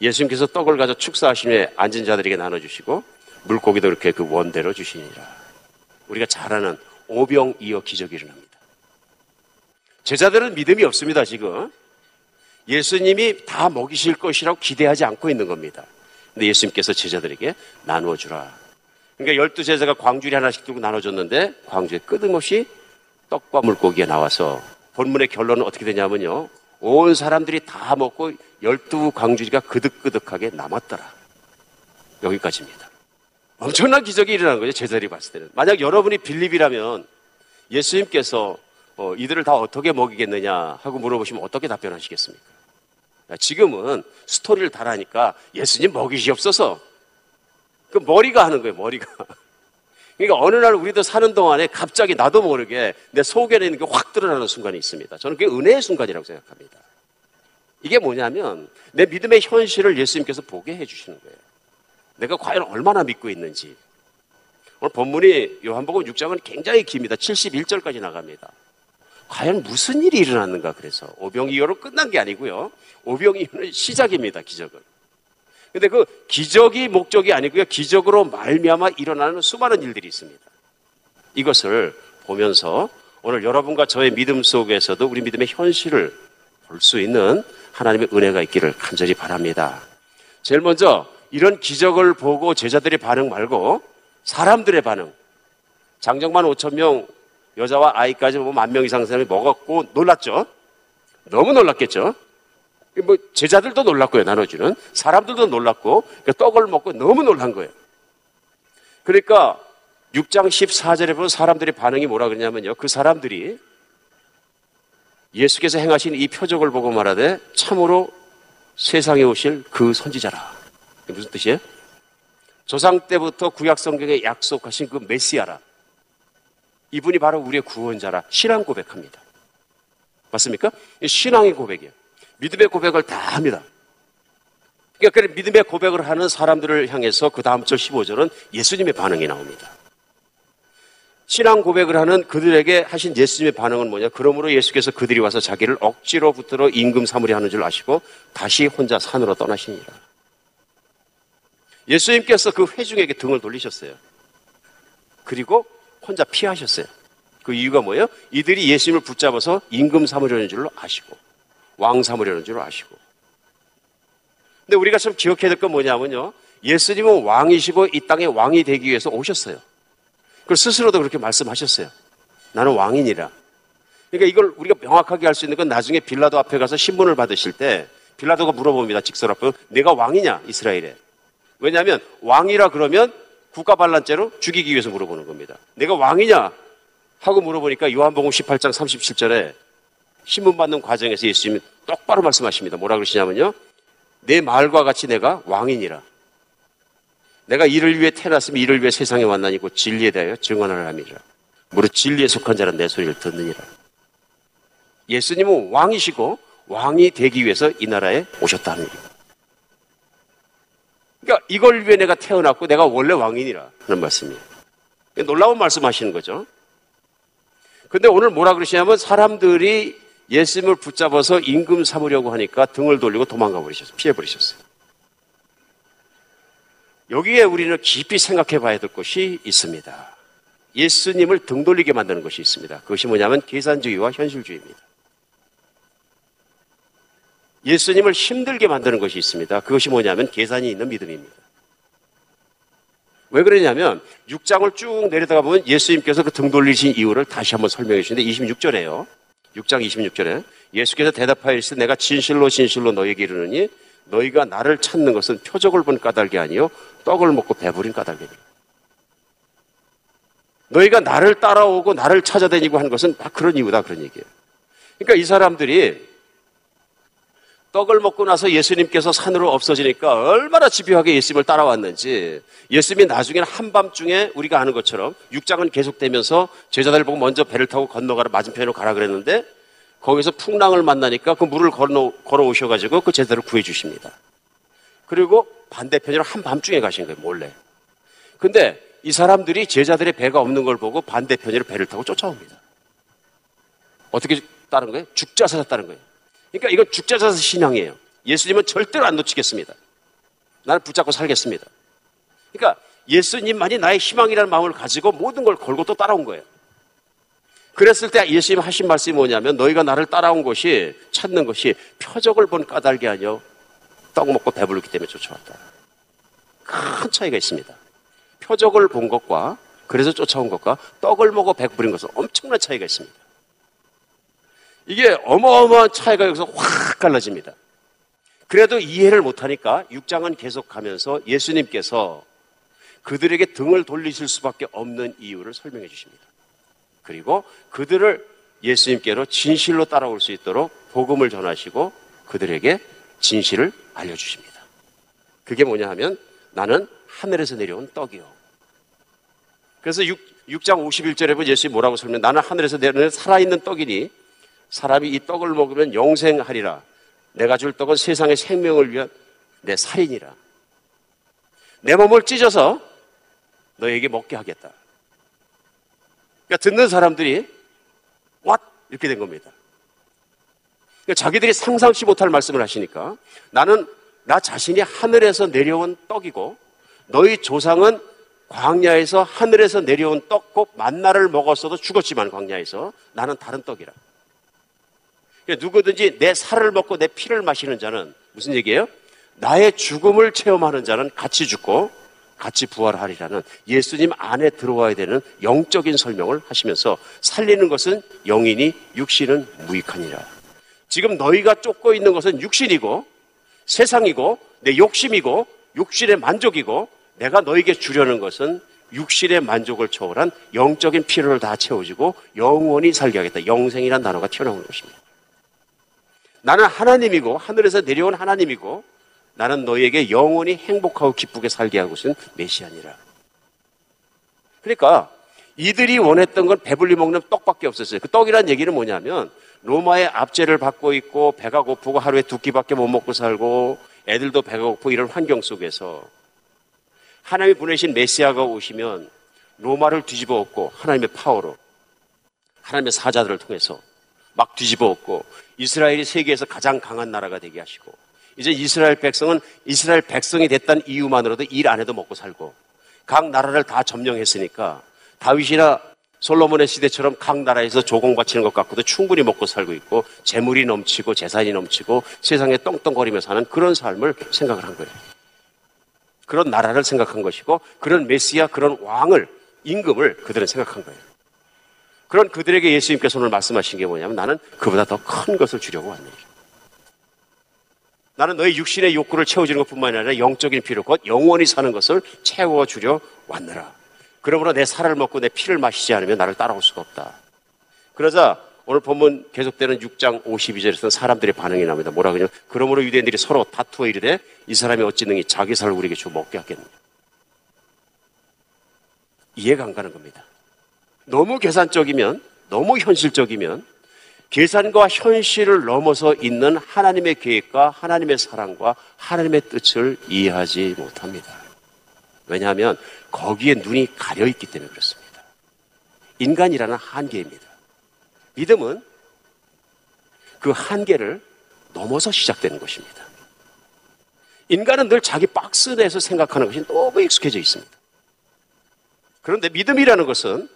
예수님께서 떡을 가져 축사하신 후에 앉은 자들에게 나눠주시고 물고기도 이렇게 그 원대로 주시니라. 우리가 잘 아는 오병이어 기적이 일어납니다. 제자들은 믿음이 없습니다. 지금 예수님이 다 먹이실 것이라고 기대하지 않고 있는 겁니다. 근데 예수님께서 제자들에게 나누어주라. 그러니까 열두 제자가 광주리 하나씩 들고 나눠줬는데 광주에 끊임없이 떡과 물고기에 나와서 본문의 결론은 어떻게 되냐면요, 온 사람들이 다 먹고 열두 광주리가 그득그득하게 남았더라. 여기까지입니다. 엄청난 기적이 일어난 거죠, 제자들이 봤을 때는. 만약 여러분이 빌립이라면 예수님께서 어, 이들을 다 어떻게 먹이겠느냐 하고 물어보시면 어떻게 답변하시겠습니까? 지금은 스토리를 달아니까 예수님 먹이시옵소서, 그 머리가 하는 거예요, 머리가. 그러니까 어느 날 우리도 사는 동안에 갑자기 나도 모르게 내 속에 있는 게 확 드러나는 순간이 있습니다. 저는 그게 은혜의 순간이라고 생각합니다. 이게 뭐냐면 내 믿음의 현실을 예수님께서 보게 해주시는 거예요. 내가 과연 얼마나 믿고 있는지. 오늘 본문이 요한복음 육 장은 굉장히 깁니다. 칠십일 절까지 나갑니다. 과연 무슨 일이 일어났는가. 그래서 오병이어로 끝난 게 아니고요, 오병이어는 시작입니다, 기적은. 근데 그 기적이 목적이 아니고요, 기적으로 말미암아 일어나는 수많은 일들이 있습니다. 이것을 보면서 오늘 여러분과 저의 믿음 속에서도 우리 믿음의 현실을 볼 수 있는 하나님의 은혜가 있기를 간절히 바랍니다. 제일 먼저 이런 기적을 보고 제자들의 반응 말고 사람들의 반응. 장정만 오천 명, 여자와 아이까지 보면 만 명 이상 사람이 먹었고 놀랐죠? 너무 놀랐겠죠? 뭐 제자들도 놀랐고요, 나눠주는 사람들도 놀랐고, 그러니까 떡을 먹고 너무 놀란 거예요. 그러니까 육 장 십사 절에 보면 사람들의 반응이 뭐라 그러냐면요, 그 사람들이 예수께서 행하신 이 표적을 보고 말하되 참으로 세상에 오실 그 선지자라. 이게 무슨 뜻이에요? 조상 때부터 구약 성경에 약속하신 그 메시아라. 이분이 바로 우리의 구원자라. 신앙 고백합니다. 맞습니까? 신앙의 고백이에요. 믿음의 고백을 다 합니다. 그러니까 그 믿음의 고백을 하는 사람들을 향해서 그 다음 절 십오 절은 예수님의 반응이 나옵니다. 신앙 고백을 하는 그들에게 하신 예수님의 반응은 뭐냐? 그러므로 예수께서 그들이 와서 자기를 억지로 붙들어 임금 삼으려 하는 줄 아시고 다시 혼자 산으로 떠나시니라. 예수님께서 그 회중에게 등을 돌리셨어요. 그리고 혼자 피하셨어요. 그 이유가 뭐예요? 이들이 예수님을 붙잡아서 임금 삼으려는 줄로 아시고 왕 삼으려는 줄로 아시고. 근데 우리가 참 기억해야 될 건 뭐냐면요, 예수님은 왕이시고 이 땅의 왕이 되기 위해서 오셨어요. 그걸 스스로도 그렇게 말씀하셨어요. 나는 왕이니라. 그러니까 이걸 우리가 명확하게 할 수 있는 건 나중에 빌라도 앞에 가서 신문을 받으실 때 빌라도가 물어봅니다. 직설 앞에. 내가 왕이냐 이스라엘에. 왜냐하면 왕이라 그러면 국가 반란죄로 죽이기 위해서 물어보는 겁니다. 내가 왕이냐 하고 물어보니까 요한복음 십팔 장 삼십칠 절에 신문 받는 과정에서 예수님이 똑바로 말씀하십니다. 뭐라 그러시냐면요, 내 말과 같이 내가 왕이니라. 내가 이를 위해 태어났으면 이를 위해 세상에 왔나니 곧 진리에 대하여 증언을 함이라. 무릇 진리에 속한 자는 내 소리를 듣느니라. 예수님은 왕이시고 왕이 되기 위해서 이 나라에 오셨다는 일입니다. 그러니까 이걸 위해 내가 태어났고 내가 원래 왕이니라 하는 말씀이에요. 놀라운 말씀하시는 거죠. 근데 오늘 뭐라 그러시냐면 사람들이 예수님을 붙잡아서 임금 삼으려고 하니까 등을 돌리고 도망가 버리셨어요. 피해 버리셨어요. 여기에 우리는 깊이 생각해 봐야 될 것이 있습니다. 예수님을 등 돌리게 만드는 것이 있습니다. 그것이 뭐냐면 계산주의와 현실주의입니다. 예수님을 힘들게 만드는 것이 있습니다. 그것이 뭐냐면 계산이 있는 믿음입니다. 왜 그러냐면 육 장을 쭉 내려다가 보면 예수님께서 그 등 돌리신 이유를 다시 한번 설명해 주시는데 이십육 절에요. 육 장 이십육 절에 예수께서 대답하여 이르시되 내가 진실로 진실로 너희에게 이르노니 너희가 나를 찾는 것은 표적을 본 까닭이 아니요 떡을 먹고 배부린 까닭이니라. 너희가 나를 따라오고 나를 찾아다니고 한 것은 다 그런 이유다, 그런 얘기예요. 그러니까 이 사람들이 떡을 먹고 나서 예수님께서 산으로 없어지니까 얼마나 집요하게 예수님을 따라왔는지, 예수님이 나중에는 한밤중에 우리가 아는 것처럼 육 장은 계속되면서 제자들 보고 먼저 배를 타고 건너가라, 맞은편으로 가라 그랬는데 거기서 풍랑을 만나니까 그 물을 걸어, 걸어오셔가지고 그 제자를 구해주십니다. 그리고 반대편으로 한밤중에 가신 거예요, 몰래. 근데 이 사람들이 제자들의 배가 없는 걸 보고 반대편으로 배를 타고 쫓아옵니다. 어떻게 따른 거예요? 죽자 사셨다는 거예요. 그러니까 이건 죽자 사서 신앙이에요. 예수님은 절대로 안 놓치겠습니다. 나를 붙잡고 살겠습니다. 그러니까 예수님만이 나의 희망이라는 마음을 가지고 모든 걸 걸고 또 따라온 거예요. 그랬을 때 예수님 하신 말씀이 뭐냐면 너희가 나를 따라온 것이, 찾는 것이 표적을 본 까닭이 아니요 떡 먹고 배부르기 때문에 쫓아왔다. 큰 차이가 있습니다. 표적을 본 것과 그래서 쫓아온 것과 떡을 먹어 배부른 것은 엄청난 차이가 있습니다. 이게 어마어마한 차이가 여기서 확 갈라집니다. 그래도 이해를 못하니까 육 장은 계속 가면서 예수님께서 그들에게 등을 돌리실 수밖에 없는 이유를 설명해 주십니다. 그리고 그들을 예수님께로 진실로 따라올 수 있도록 복음을 전하시고 그들에게 진실을 알려주십니다. 그게 뭐냐 하면 나는 하늘에서 내려온 떡이요. 그래서 육 장 오십일 절에 보면 예수님이 뭐라고 설명해? 나는 하늘에서 내려온 살아있는 떡이니 사람이 이 떡을 먹으면 영생하리라. 내가 줄 떡은 세상의 생명을 위한 내 살이니라. 내 몸을 찢어서 너에게 먹게 하겠다. 그러니까 듣는 사람들이 왓 이렇게 된 겁니다. 그러니까 자기들이 상상치 못할 말씀을 하시니까 나는 나 자신이 하늘에서 내려온 떡이고 너희 조상은 광야에서 하늘에서 내려온 떡, 곧 만나를 먹었어도 죽었지만 광야에서 나는 다른 떡이라. 그러니까 누구든지 내 살을 먹고 내 피를 마시는 자는 무슨 얘기예요? 나의 죽음을 체험하는 자는 같이 죽고 같이 부활하리라는 예수님 안에 들어와야 되는 영적인 설명을 하시면서 살리는 것은 영이니 육신은 무익하니라. 지금 너희가 쫓고 있는 것은 육신이고 세상이고 내 욕심이고 육신의 만족이고 내가 너에게 주려는 것은 육신의 만족을 초월한 영적인 필요를 다 채워주고 영원히 살게 하겠다. 영생이라는 단어가 튀어나오는 것입니다. 나는 하나님이고 하늘에서 내려온 하나님이고 나는 너희에게 영원히 행복하고 기쁘게 살게 하고 있는 메시아니라. 그러니까 이들이 원했던 건 배불리 먹는 떡밖에 없었어요. 그 떡이란 얘기는 뭐냐면 로마의 압제를 받고 있고 배가 고프고 하루에 두 끼밖에 못 먹고 살고 애들도 배가 고프고 이런 환경 속에서 하나님이 보내신 메시아가 오시면 로마를 뒤집어 엎고 하나님의 파워로 하나님의 사자들을 통해서 막 뒤집어 엎고 이스라엘이 세계에서 가장 강한 나라가 되게 하시고 이제 이스라엘 백성은 이스라엘 백성이 됐다는 이유만으로도 일 안 해도 먹고 살고, 각 나라를 다 점령했으니까 다윗이나 솔로몬의 시대처럼 각 나라에서 조공바치는 것 같고도 충분히 먹고 살고 있고, 재물이 넘치고 재산이 넘치고 세상에 떵떵거리며 사는 그런 삶을 생각을 한 거예요. 그런 나라를 생각한 것이고, 그런 메시아, 그런 왕을, 임금을 그들은 생각한 거예요. 그런 그들에게 예수님께서 오늘 말씀하신 게 뭐냐면, 나는 그보다 더 큰 것을 주려고 왔느니, 나는 너의 육신의 욕구를 채워주는 것뿐만 아니라 영적인 필요, 곧 영원히 사는 것을 채워주려 왔느라. 그러므로 내 살을 먹고 내 피를 마시지 않으면 나를 따라올 수가 없다. 그러자 오늘 본문 계속되는 육 장 오십이 절에서는 사람들의 반응이 나옵니다. 뭐라 그러냐면, 그러므로 유대인들이 서로 다투어 이르되 이 사람이 어찌 능히 자기 살을 우리에게 주어 먹게 하겠느냐. 이해가 안 가는 겁니다. 너무 계산적이면, 너무 현실적이면, 계산과 현실을 넘어서 있는 하나님의 계획과 하나님의 사랑과 하나님의 뜻을 이해하지 못합니다. 왜냐하면 거기에 눈이 가려있기 때문에 그렇습니다. 인간이라는 한계입니다. 믿음은 그 한계를 넘어서 시작되는 것입니다. 인간은 늘 자기 박스 내에서 생각하는 것이 너무 익숙해져 있습니다. 그런데 믿음이라는 것은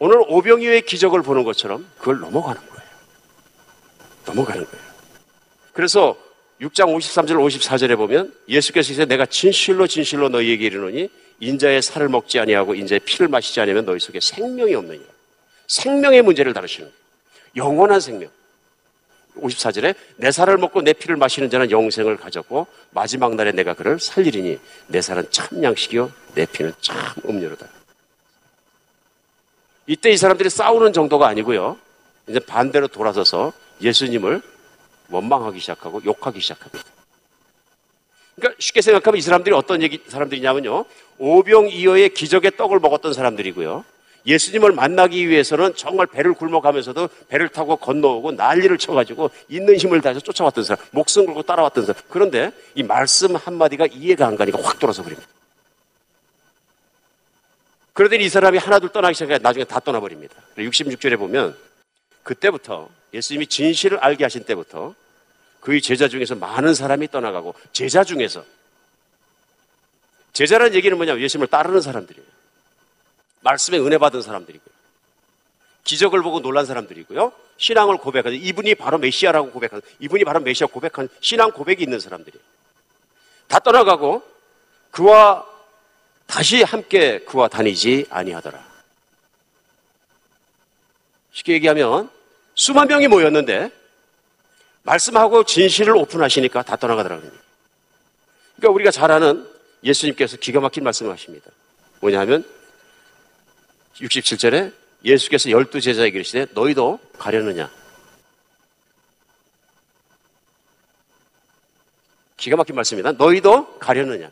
오늘 오병이어의 기적을 보는 것처럼 그걸 넘어가는 거예요. 넘어가는 거예요. 그래서 육 장 오십삼 절 오십사 절에 보면, 예수께서 이제 내가 진실로 진실로 너희에게 이르노니 인자의 살을 먹지 아니하고 인자의 피를 마시지 않으면 너희 속에 생명이 없느니라. 생명의 문제를 다루시는 거예요. 영원한 생명. 오십사 절에 내 살을 먹고 내 피를 마시는 자는 영생을 가졌고 마지막 날에 내가 그를 살리리니 내 살은 참 양식이요 내 피는 참 음료로다. 이때 이 사람들이 싸우는 정도가 아니고요, 이제 반대로 돌아서서 예수님을 원망하기 시작하고 욕하기 시작합니다. 그러니까 쉽게 생각하면 이 사람들이 어떤 얘기 사람들이냐면요, 오병이어의 기적의 떡을 먹었던 사람들이고요, 예수님을 만나기 위해서는 정말 배를 굶어가면서도 배를 타고 건너오고 난리를 쳐가지고 있는 힘을 다해서 쫓아왔던 사람, 목숨 걸고 따라왔던 사람. 그런데 이 말씀 한마디가 이해가 안 가니까 확 돌아서 버립니다. 그러더니 이 사람이 하나둘 떠나기 시작해 나중에 다 떠나버립니다. 육십육 절에 보면, 그때부터 예수님이 진실을 알게 하신 때부터 그의 제자 중에서 많은 사람이 떠나가고, 제자 중에서, 제자라는 얘기는 뭐냐면 예수님을 따르는 사람들이에요. 말씀에 은혜 받은 사람들이고요, 기적을 보고 놀란 사람들이고요, 신앙을 고백하는, 이분이 바로 메시아라고 고백하는, 이분이 바로 메시아 고백하는 신앙 고백이 있는 사람들이에요. 다 떠나가고 그와 다시 함께 그와 다니지 아니하더라. 쉽게 얘기하면 수만 명이 모였는데 말씀하고 진실을 오픈하시니까 다 떠나가더라고요. 그러니까 우리가 잘 아는 예수님께서 기가 막힌 말씀을 하십니다. 뭐냐면 육십칠 절에 예수께서 열두 제자에게 이르시되 너희도 가려느냐. 기가 막힌 말씀입니다. 너희도 가려느냐.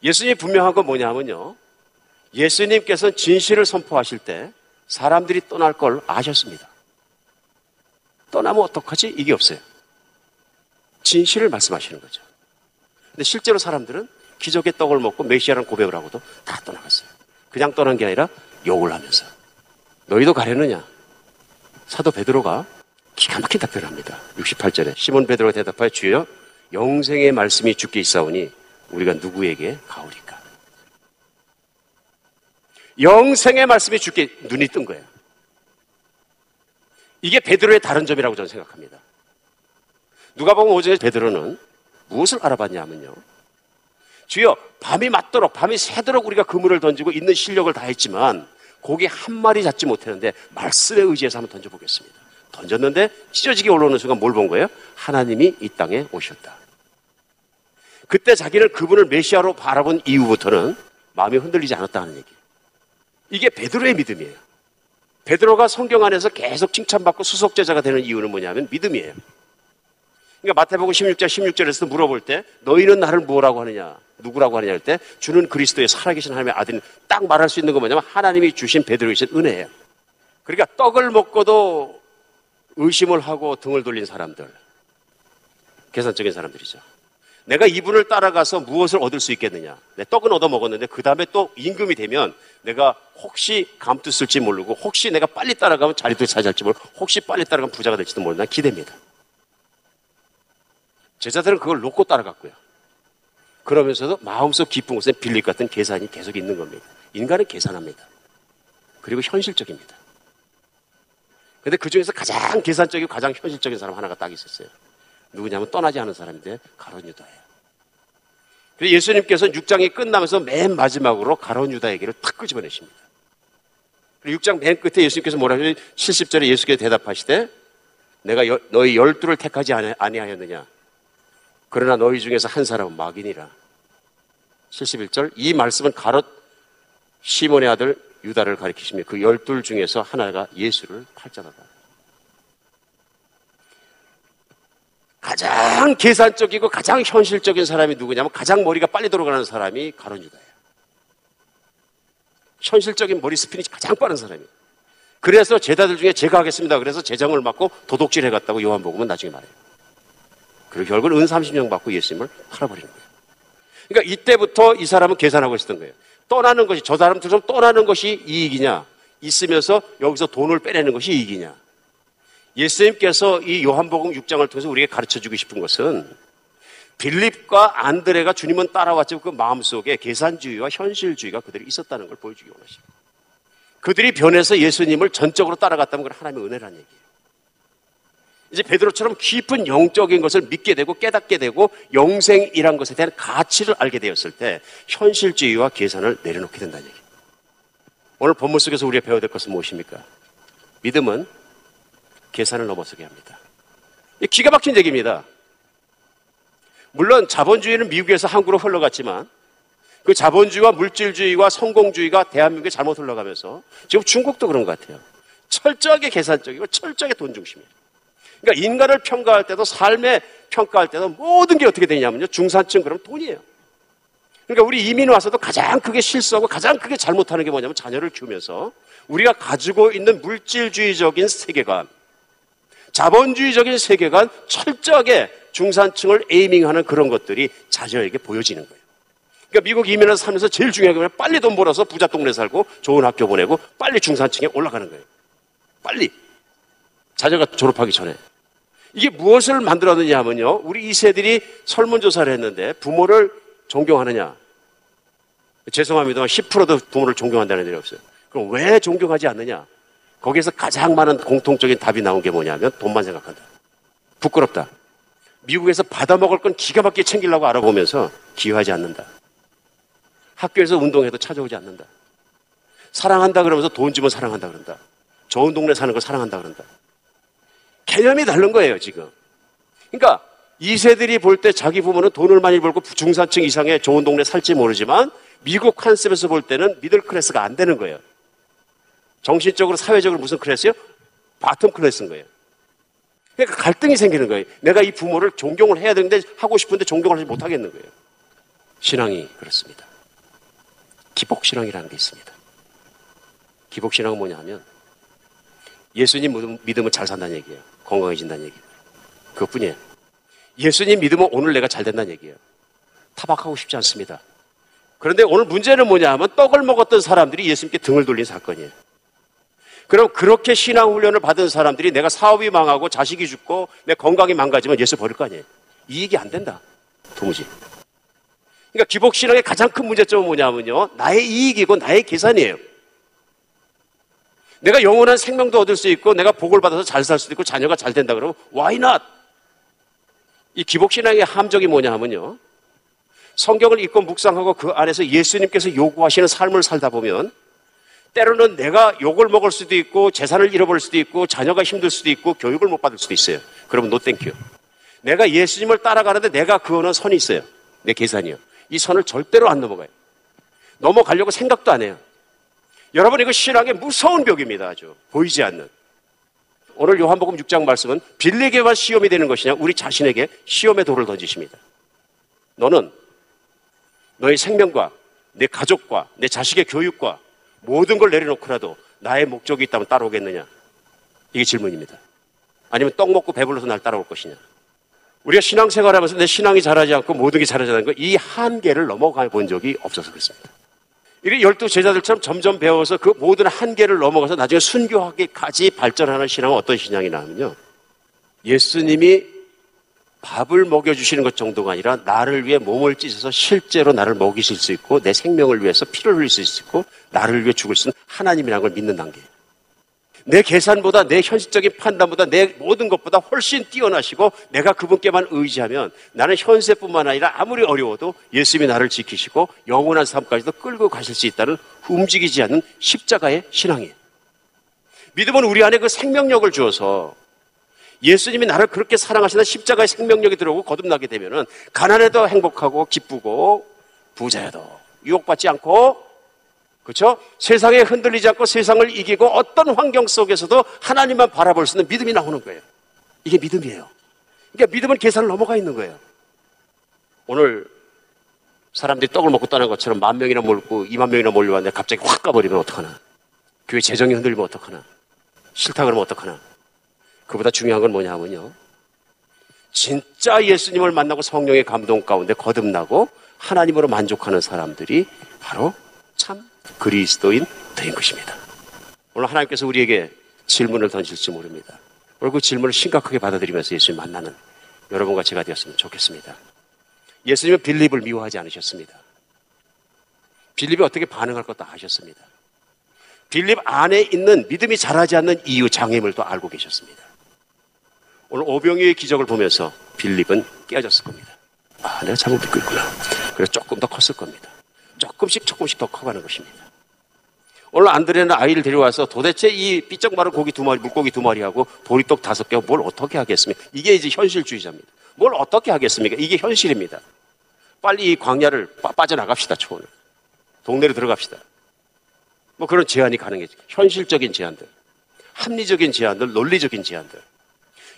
예수님이 분명한 건 뭐냐면요, 예수님께서는 진실을 선포하실 때 사람들이 떠날 걸 아셨습니다. 떠나면 어떡하지? 이게 없어요. 진실을 말씀하시는 거죠. 근데 실제로 사람들은 기적의 떡을 먹고 메시아라는 고백을 하고도 다 떠나갔어요. 그냥 떠난 게 아니라 욕을 하면서 너희도 가려느냐. 사도 베드로가 기가 막힌 답변을 합니다. 육십팔 절에 시몬 베드로가 대답하여 주여 영생의 말씀이 주께 있사오니 우리가 누구에게 가오리까. 영생의 말씀이 주께 눈이 뜬 거예요. 이게 베드로의 다른 점이라고 저는 생각합니다. 누가복음 오 장에 베드로는 무엇을 알아봤냐면요, 주여 밤이 맞도록, 밤이 새도록 우리가 그물을 던지고 있는 실력을 다했지만 고기 한 마리 잡지 못했는데 말씀에 의지해서 한번 던져보겠습니다. 던졌는데 찢어지게 올라오는 순간 뭘 본 거예요? 하나님이 이 땅에 오셨다. 그때 자기는 그분을 메시아로 바라본 이후부터는 마음이 흔들리지 않았다는 얘기예요. 이게 베드로의 믿음이에요. 베드로가 성경 안에서 계속 칭찬받고 수석제자가 되는 이유는 뭐냐면 믿음이에요. 그러니까 마태복음 십육 장 십육 절에서도 물어볼 때 너희는 나를 뭐라고 하느냐, 누구라고 하느냐 할 때 주는 그리스도의 살아계신 하나님의 아들은 딱 말할 수 있는 건 뭐냐면 하나님이 주신 베드로의 은혜예요. 그러니까 떡을 먹고도 의심을 하고 등을 돌린 사람들, 계산적인 사람들이죠. 내가 이분을 따라가서 무엇을 얻을 수 있겠느냐. 내 떡은 얻어먹었는데 그 다음에 또 임금이 되면 내가 혹시 감투 쓸지 모르고, 혹시 내가 빨리 따라가면 자리도 차지할지 모르고, 혹시 빨리 따라가면 부자가 될지도 모른다. 기대입니다. 제자들은 그걸 놓고 따라갔고요. 그러면서도 마음속 깊은 곳에 빌립 같은 계산이 계속 있는 겁니다. 인간은 계산합니다. 그리고 현실적입니다. 근데 그 중에서 가장 계산적이고 가장 현실적인 사람 하나가 딱 있었어요. 누구냐면 떠나지 않은 사람인데 가룟 유다예요. 그래서 예수님께서 육 장이 끝나면서 맨 마지막으로 가룟 유다 얘기를 탁 끄집어내십니다. 그리고 육 장 맨 끝에 예수님께서 뭐라고 하시면 칠십 절에 예수께서 대답하시되 내가 여, 너희 열두를 택하지 아니하였느냐. 그러나 너희 중에서 한 사람은 마귀니라. 칠십일 절 이 말씀은 가롯 시몬의 아들 유다를 가리키시며 그 열둘 중에서 하나가 예수를 팔자라다. 가장 계산적이고 가장 현실적인 사람이 누구냐면 가장 머리가 빨리 돌아가는 사람이 가룟 유다예요. 현실적인 머리 스피닝이 가장 빠른 사람이에요. 그래서 제자들 중에 제가 하겠습니다. 그래서 재정을 맡고 도둑질 해갔다고 요한복음은 나중에 말해요. 그리고 결국은 은 삼십 명 받고 예수님을 팔아버리는 거예요. 그러니까 이때부터 이 사람은 계산하고 있었던 거예요. 떠나는 것이 저 사람들처럼 떠나는 것이 이익이냐, 있으면서 여기서 돈을 빼내는 것이 이익이냐. 예수님께서 이 요한복음 육 장을 통해서 우리에게 가르쳐주고 싶은 것은 빌립과 안드레가 주님은 따라왔지만 그 마음속에 계산주의와 현실주의가 그들이 있었다는 걸 보여주기 원하십니다. 그들이 변해서 예수님을 전적으로 따라갔다면 그건 하나님의 은혜라는 얘기예요. 이제 베드로처럼 깊은 영적인 것을 믿게 되고 깨닫게 되고 영생이란 것에 대한 가치를 알게 되었을 때 현실주의와 계산을 내려놓게 된다는 얘기예요. 오늘 본문 속에서 우리가 배워야 될 것은 무엇입니까? 믿음은 계산을 넘어서게 합니다. 기가 막힌 얘기입니다. 물론 자본주의는 미국에서 한국으로 흘러갔지만 그 자본주의와 물질주의와 성공주의가 대한민국에 잘못 흘러가면서 지금 중국도 그런 것 같아요. 철저하게 계산적이고 철저하게 돈 중심이에요. 그러니까 인간을 평가할 때도 삶에 평가할 때도 모든 게 어떻게 되냐면요. 중산층 그러면 돈이에요. 그러니까 우리 이민 와서도 가장 크게 실수하고 가장 크게 잘못하는 게 뭐냐면 자녀를 키우면서 우리가 가지고 있는 물질주의적인 세계관, 자본주의적인 세계관, 철저하게 중산층을 에이밍하는 그런 것들이 자녀에게 보여지는 거예요. 그러니까 미국 이민을 살면서 제일 중요한 게 빨리 돈 벌어서 부자 동네 살고 좋은 학교 보내고 빨리 중산층에 올라가는 거예요. 빨리. 자녀가 졸업하기 전에. 이게 무엇을 만들었느냐 하면요. 우리 이 세들이 설문조사를 했는데 부모를 존경하느냐. 죄송합니다만 십 퍼센트도 부모를 존경한다는 애들이 없어요. 그럼 왜 존경하지 않느냐. 거기에서 가장 많은 공통적인 답이 나온 게 뭐냐면 돈만 생각한다. 부끄럽다. 미국에서 받아먹을 건 기가 막히게 챙기려고 알아보면서 기여하지 않는다. 학교에서 운동해도 찾아오지 않는다. 사랑한다 그러면서 돈 주면 사랑한다 그런다. 좋은 동네 사는 걸 사랑한다 그런다. 개념이 다른 거예요, 지금. 그러니까 이 세들이 볼 때 자기 부모는 돈을 많이 벌고 중산층 이상의 좋은 동네 살지 모르지만 미국 컨셉에서 볼 때는 미들 클래스가 안 되는 거예요. 정신적으로, 사회적으로 무슨 클래스요? 바텀 클래스인 거예요. 그러니까 갈등이 생기는 거예요. 내가 이 부모를 존경을 해야 되는데 하고 싶은데 존경을 하지 못하겠는 거예요. 신앙이 그렇습니다. 기복신앙이라는 게 있습니다. 기복신앙은 뭐냐 하면 예수님 믿으면 잘 산다는 얘기예요. 건강해진다는 얘기예요. 그것뿐이에요. 예수님 믿으면 오늘 내가 잘 된다는 얘기예요. 타박하고 싶지 않습니다. 그런데 오늘 문제는 뭐냐 하면 떡을 먹었던 사람들이 예수님께 등을 돌린 사건이에요. 그럼 그렇게 신앙훈련을 받은 사람들이 내가 사업이 망하고 자식이 죽고 내 건강이 망가지면 예수 버릴 거 아니에요. 이익이 안 된다. 도무지. 그러니까 기복신앙의 가장 큰 문제점은 뭐냐면요. 나의 이익이고 나의 계산이에요. 내가 영원한 생명도 얻을 수 있고 내가 복을 받아서 잘 살 수도 있고 자녀가 잘 된다 그러면 why not? 이 기복신앙의 함정이 뭐냐 하면요. 성경을 읽고 묵상하고 그 안에서 예수님께서 요구하시는 삶을 살다 보면 때로는 내가 욕을 먹을 수도 있고 재산을 잃어버릴 수도 있고 자녀가 힘들 수도 있고 교육을 못 받을 수도 있어요. 그러면 no thank you. 내가 예수님을 따라가는데 내가 그어놓은 선이 있어요. 내 계산이요. 이 선을 절대로 안 넘어가요. 넘어가려고 생각도 안 해요. 여러분 이거 신앙의 무서운 벽입니다. 아주 보이지 않는. 오늘 요한복음 육 장 말씀은 빌립에게만 시험이 되는 것이냐 우리 자신에게 시험의 돌을 던지십니다. 너는 너의 생명과 내 가족과 내 자식의 교육과 모든 걸 내려놓고라도 나의 목적이 있다면 따라오겠느냐. 이게 질문입니다. 아니면 떡 먹고 배불러서 날 따라올 것이냐. 우리가 신앙생활하면서 내 신앙이 자라지 않고 모든 게 자라지 않는 거 이 한계를 넘어가 본 적이 없어서 그렇습니다. 이게 열두 제자들처럼 점점 배워서 그 모든 한계를 넘어가서 나중에 순교하기까지 발전하는 신앙은 어떤 신앙이냐 하면요. 예수님이 밥을 먹여주시는 것 정도가 아니라 나를 위해 몸을 찢어서 실제로 나를 먹이실 수 있고 내 생명을 위해서 피를 흘릴 수 있고 나를 위해 죽을 수 있는 하나님이라는 걸 믿는 단계예요. 내 계산보다 내 현실적인 판단보다 내 모든 것보다 훨씬 뛰어나시고 내가 그분께만 의지하면 나는 현세뿐만 아니라 아무리 어려워도 예수님이 나를 지키시고 영원한 삶까지도 끌고 가실 수 있다는 움직이지 않는 십자가의 신앙이에요. 믿음은 우리 안에 그 생명력을 주어서 예수님이 나를 그렇게 사랑하시는 십자가의 생명력이 들어오고 거듭나게 되면은 가난해도 행복하고 기쁘고 부자여도 유혹받지 않고, 그렇죠? 세상에 흔들리지 않고 세상을 이기고 어떤 환경 속에서도 하나님만 바라볼 수 있는 믿음이 나오는 거예요. 이게 믿음이에요. 그러니까 믿음은 계산을 넘어가 있는 거예요. 오늘 사람들이 떡을 먹고 떠난 것처럼 만 명이나 몰고 이만 명이나 몰려왔는데 갑자기 확 가버리면 어떡하나? 교회 재정이 흔들리면 어떡하나? 싫다 그러면 어떡하나? 그보다 중요한 건 뭐냐 하면요, 진짜 예수님을 만나고 성령의 감동 가운데 거듭나고 하나님으로 만족하는 사람들이 바로 참 그리스도인들인 것입니다. 오늘 하나님께서 우리에게 질문을 던질지 모릅니다. 오늘 그 질문을 심각하게 받아들이면서 예수님 만나는 여러분과 제가 되었으면 좋겠습니다. 예수님은 빌립을 미워하지 않으셨습니다. 빌립이 어떻게 반응할 것도 아셨습니다. 빌립 안에 있는 믿음이 자라지 않는 이유, 장애임을 또 알고 계셨습니다. 오늘 오병이의 기적을 보면서 빌립은 깨어졌을 겁니다. 아, 내가 잘못 믿고 있구나. 그래서 조금 더 컸을 겁니다. 조금씩 조금씩 더 커가는 것입니다. 오늘 안드레는 아이를 데려와서 도대체 이 삐쩍 마른 고기 두 마리, 물고기 두 마리하고 보리떡 다섯 개하고 뭘 어떻게 하겠습니까? 이게 이제 현실주의자입니다. 뭘 어떻게 하겠습니까? 이게 현실입니다. 빨리 이 광야를 빠, 빠져나갑시다. 초원을, 동네로 들어갑시다. 뭐 그런 제안이 가능해지. 현실적인 제안들, 합리적인 제안들, 논리적인 제안들.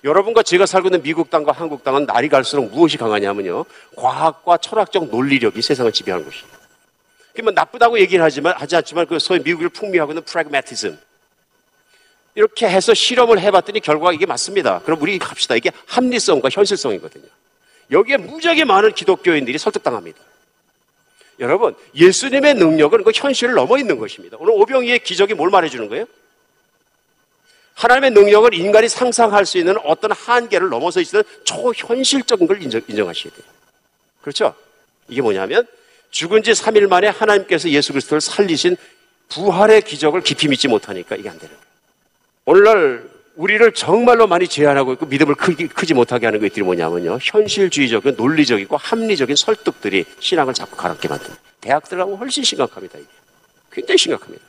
여러분과 제가 살고 있는 미국 땅과 한국 땅은 날이 갈수록 무엇이 강하냐면요, 과학과 철학적 논리력이 세상을 지배하는 것입니다. 그러면 나쁘다고 얘기는 하지만, 하지 않지만 그 소위 미국을 풍미하고 있는 프래그매티즘, 이렇게 해서 실험을 해봤더니 결과가 이게 맞습니다. 그럼 우리 갑시다. 이게 합리성과 현실성이거든요. 여기에 무지하게 많은 기독교인들이 설득당합니다. 여러분, 예수님의 능력은 그 현실을 넘어 있는 것입니다. 오늘 오병이의 기적이 뭘 말해주는 거예요? 하나님의 능력을 인간이 상상할 수 있는 어떤 한계를 넘어서 있는 초현실적인 걸 인정, 인정하셔야 돼요. 그렇죠? 이게 뭐냐면 죽은 지 삼 일 만에 하나님께서 예수 그리스도를 살리신 부활의 기적을 깊이 믿지 못하니까 이게 안 되는 거예요. 오늘날 우리를 정말로 많이 제한하고 있고 믿음을 크기, 크지 못하게 하는 것들이 뭐냐면요, 현실주의적이고 논리적이고 합리적인 설득들이 신앙을 자꾸 가볍게 만듭니다. 대학들하고 훨씬 심각합니다. 이게 굉장히 심각합니다.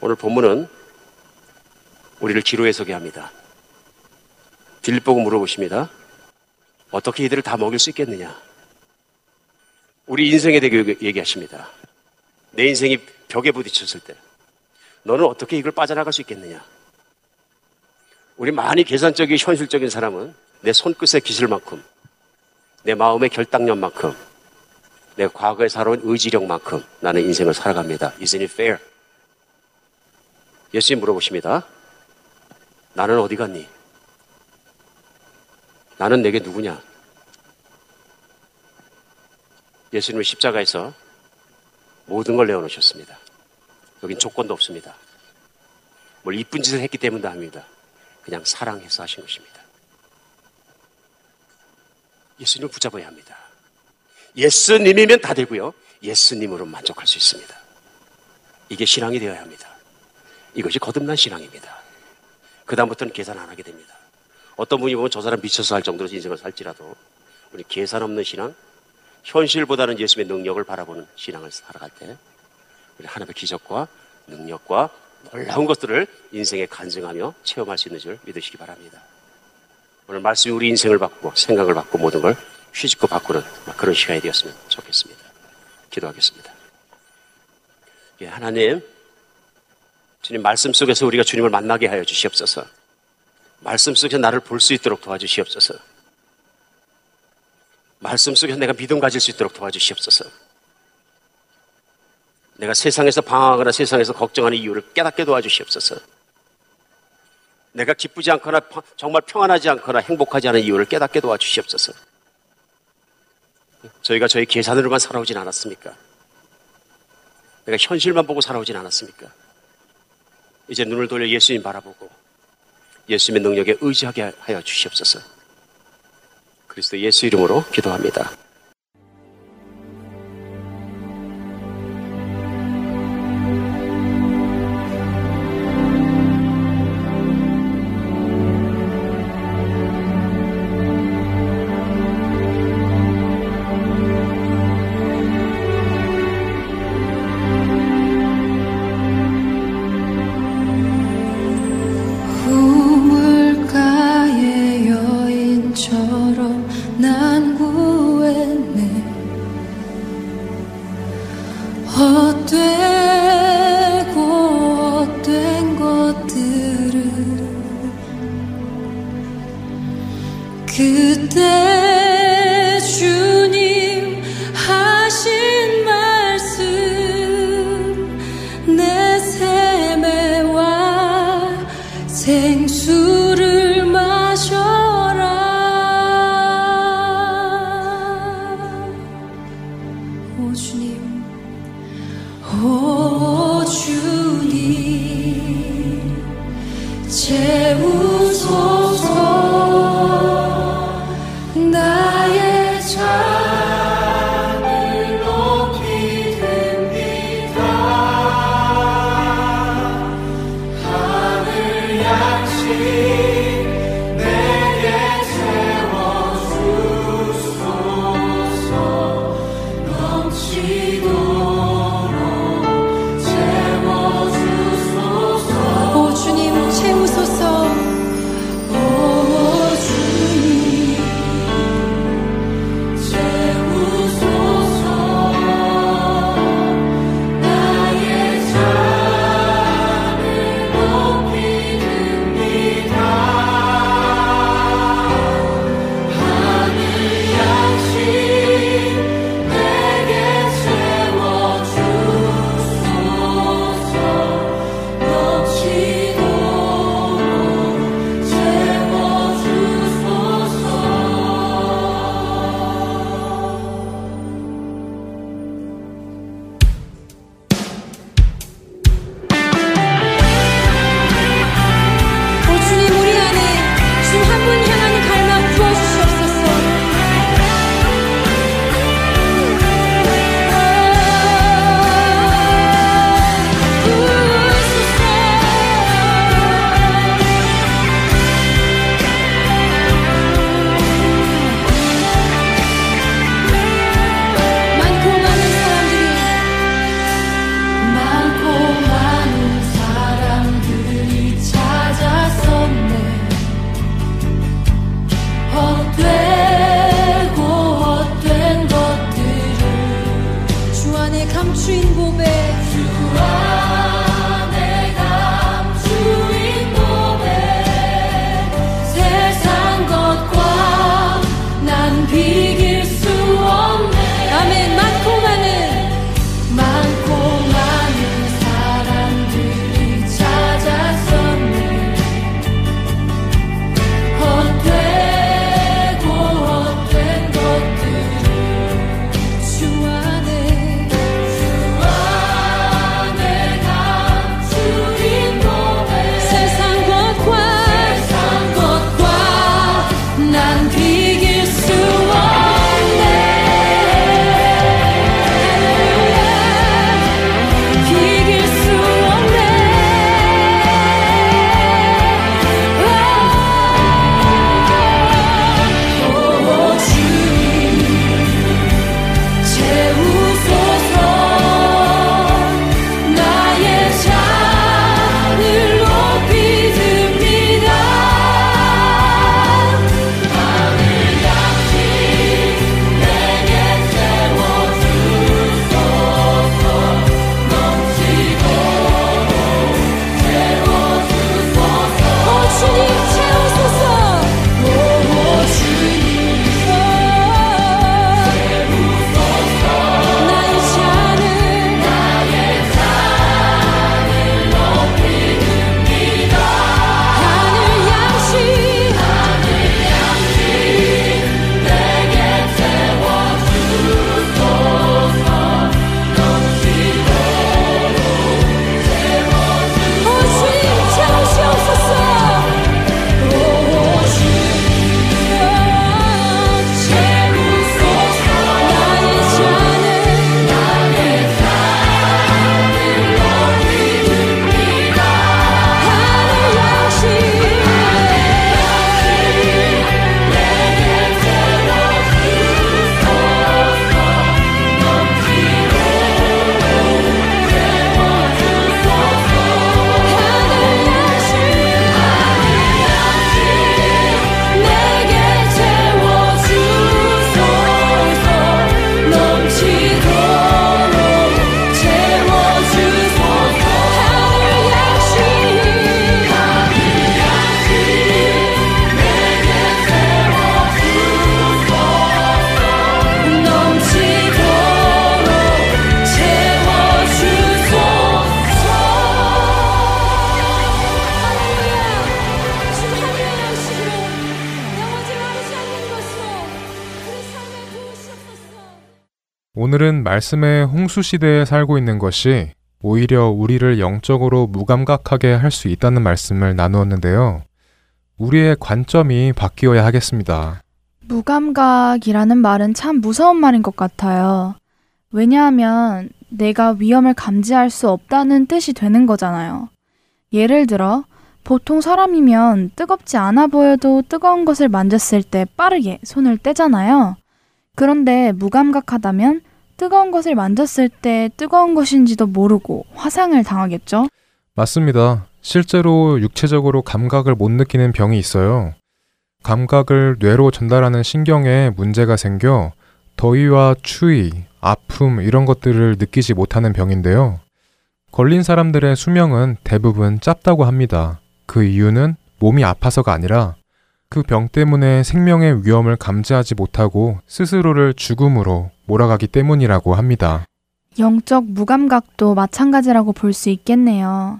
오늘 본문은 우리를 기로에 서게 합니다. 빌립 보고 물어보십니다. 어떻게 이들을 다 먹일 수 있겠느냐? 우리 인생에 대해 얘기하십니다. 내 인생이 벽에 부딪혔을 때 너는 어떻게 이걸 빠져나갈 수 있겠느냐? 우리 많이 계산적이고 현실적인 사람은 내 손끝의 기술만큼, 내 마음의 결단력만큼, 내 과거에 살아온 의지력만큼 나는 인생을 살아갑니다. Isn't it fair? 예수님 물어보십니다. 나는 어디 갔니? 나는 내게 누구냐? 예수님은 십자가에서 모든 걸 내어놓으셨습니다. 여긴 조건도 없습니다. 뭘 이쁜 짓을 했기 때문도 아닙니다. 그냥 사랑해서 하신 것입니다. 예수님을 붙잡아야 합니다. 예수님이면 다 되고요, 예수님으로 만족할 수 있습니다. 이게 신앙이 되어야 합니다. 이것이 거듭난 신앙입니다. 그 다음부터는 계산 안 하게 됩니다. 어떤 분이 보면 저 사람 미쳐서 할 정도로 인생을 살지라도 우리 계산 없는 신앙, 현실보다는 예수님의 능력을 바라보는 신앙을 살아갈 때 우리 하나님의 기적과 능력과 놀라운 것들을 인생에 간증하며 체험할 수 있는 줄 믿으시기 바랍니다. 오늘 말씀이 우리 인생을 바꾸고 생각을 바꾸고 모든 걸 휘집고 바꾸는 그런 시간이 되었으면 좋겠습니다. 기도하겠습니다. 예, 하나님, 주님 말씀 속에서 우리가 주님을 만나게 하여 주시옵소서. 말씀 속에서 나를 볼 수 있도록 도와주시옵소서. 말씀 속에서 내가 믿음 가질 수 있도록 도와주시옵소서. 내가 세상에서 방황하거나 세상에서 걱정하는 이유를 깨닫게 도와주시옵소서. 내가 기쁘지 않거나 정말 평안하지 않거나 행복하지 않은 이유를 깨닫게 도와주시옵소서. 저희가 저희 계산으로만 살아오진 않았습니까? 내가 현실만 보고 살아오진 않았습니까? 이제 눈을 돌려 예수님 바라보고 예수님의 능력에 의지하게 하여 주시옵소서. 그리스도 예수 이름으로 기도합니다. 채우소서 나 오늘은 말씀의 홍수시대에 살고 있는 것이 오히려 우리를 영적으로 무감각하게 할 수 있다는 말씀을 나누었는데요. 우리의 관점이 바뀌어야 하겠습니다. 무감각이라는 말은 참 무서운 말인 것 같아요. 왜냐하면 내가 위험을 감지할 수 없다는 뜻이 되는 거잖아요. 예를 들어 보통 사람이면 뜨겁지 않아 보여도 뜨거운 것을 만졌을 때 빠르게 손을 떼잖아요. 그런데 무감각하다면 뜨거운 것을 만졌을 때 뜨거운 것인지도 모르고 화상을 당하겠죠? 맞습니다. 실제로 육체적으로 감각을 못 느끼는 병이 있어요. 감각을 뇌로 전달하는 신경에 문제가 생겨 더위와 추위, 아픔 이런 것들을 느끼지 못하는 병인데요. 걸린 사람들의 수명은 대부분 짧다고 합니다. 그 이유는 몸이 아파서가 아니라 그 병 때문에 생명의 위험을 감지하지 못하고 스스로를 죽음으로 몰아가기 때문이라고 합니다. 영적 무감각도 마찬가지라고 볼 수 있겠네요.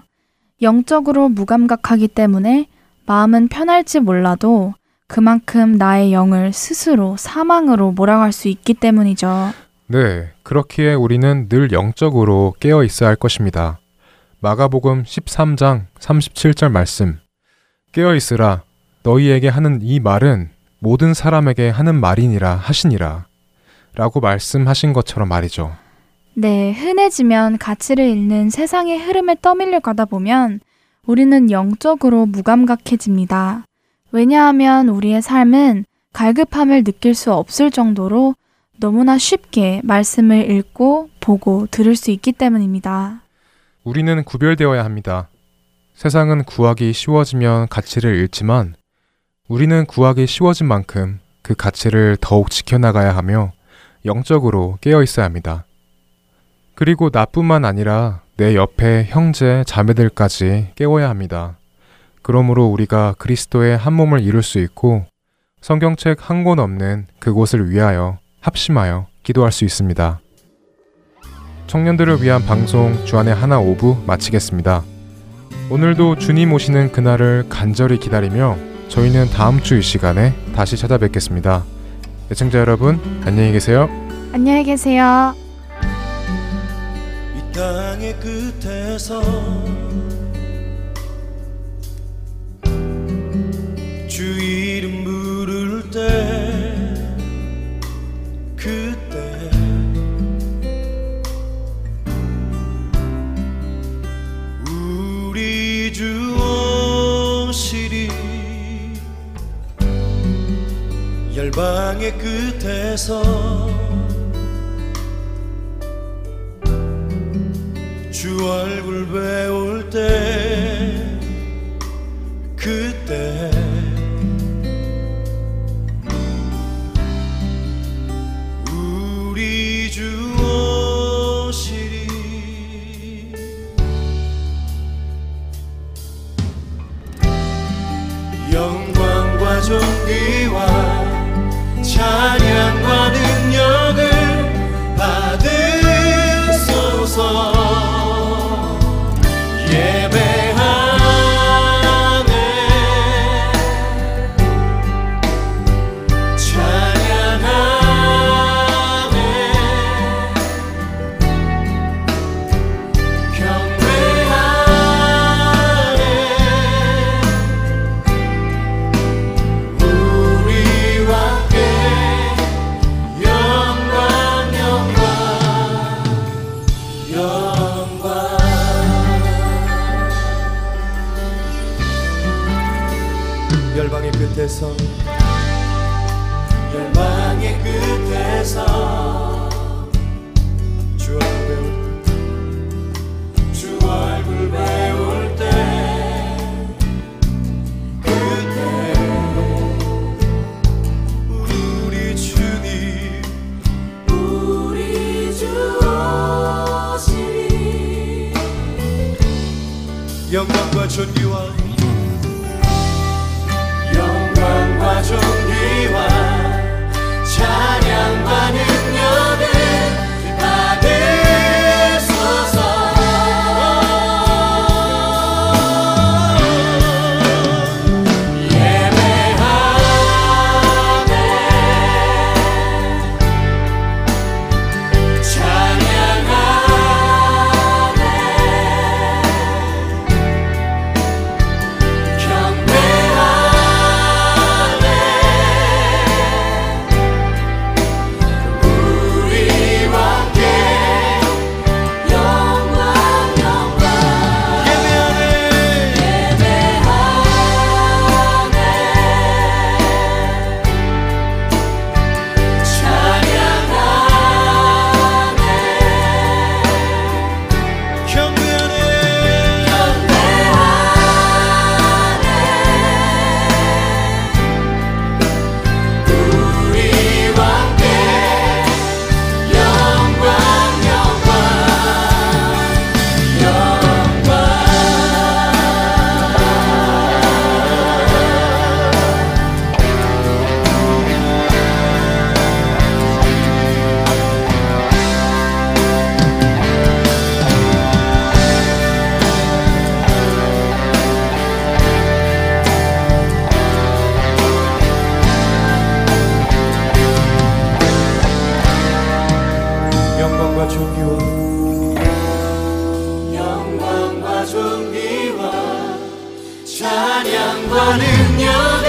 영적으로 무감각하기 때문에 마음은 편할지 몰라도 그만큼 나의 영을 스스로 사망으로 몰아갈 수 있기 때문이죠. 네, 그렇기에 우리는 늘 영적으로 깨어 있어야 할 것입니다. 마가복음 십삼 장 삼십칠 절 말씀. 깨어 있으라. 너희에게 하는 이 말은 모든 사람에게 하는 말이니라 하시니라 라고 말씀하신 것처럼 말이죠. 네, 흔해지면 가치를 잃는 세상의 흐름에 떠밀려 가다 보면 우리는 영적으로 무감각해집니다. 왜냐하면 우리의 삶은 갈급함을 느낄 수 없을 정도로 너무나 쉽게 말씀을 읽고 보고 들을 수 있기 때문입니다. 우리는 구별되어야 합니다. 세상은 구하기 쉬워지면 가치를 잃지만 우리는 구하기 쉬워진 만큼 그 가치를 더욱 지켜나가야 하며 영적으로 깨어 있어야 합니다. 그리고 나뿐만 아니라 내 옆에 형제, 자매들까지 깨워야 합니다. 그러므로 우리가 그리스도의 한 몸을 이룰 수 있고 성경책 한 권 없는 그곳을 위하여 합심하여 기도할 수 있습니다. 청년들을 위한 방송 주안의 하나 오부 마치겠습니다. 오늘도 주님 오시는 그날을 간절히 기다리며 저희는 다음 주 이 시간에 다시 찾아뵙겠습니다. 애청자 여러분, 안녕히 계세요. 안녕히 계세요. 이 땅의 끝에서 주 이름 부를 때 그때 우리 주 오시리 열방의 끝에서 주 얼굴 배울 때 그때 우리 주 오시리 영광과 존귀와 찬양과 능력을 받으소서. 열방의 끝에서 주 얼굴 배울 때, 주 얼굴 배울 때 그때 우리 주님 우리 주 오시리 영광과 존귀와 존귀와 찬양과 능력을 예배하네 존귀와 영광과 존귀와 찬양과 능력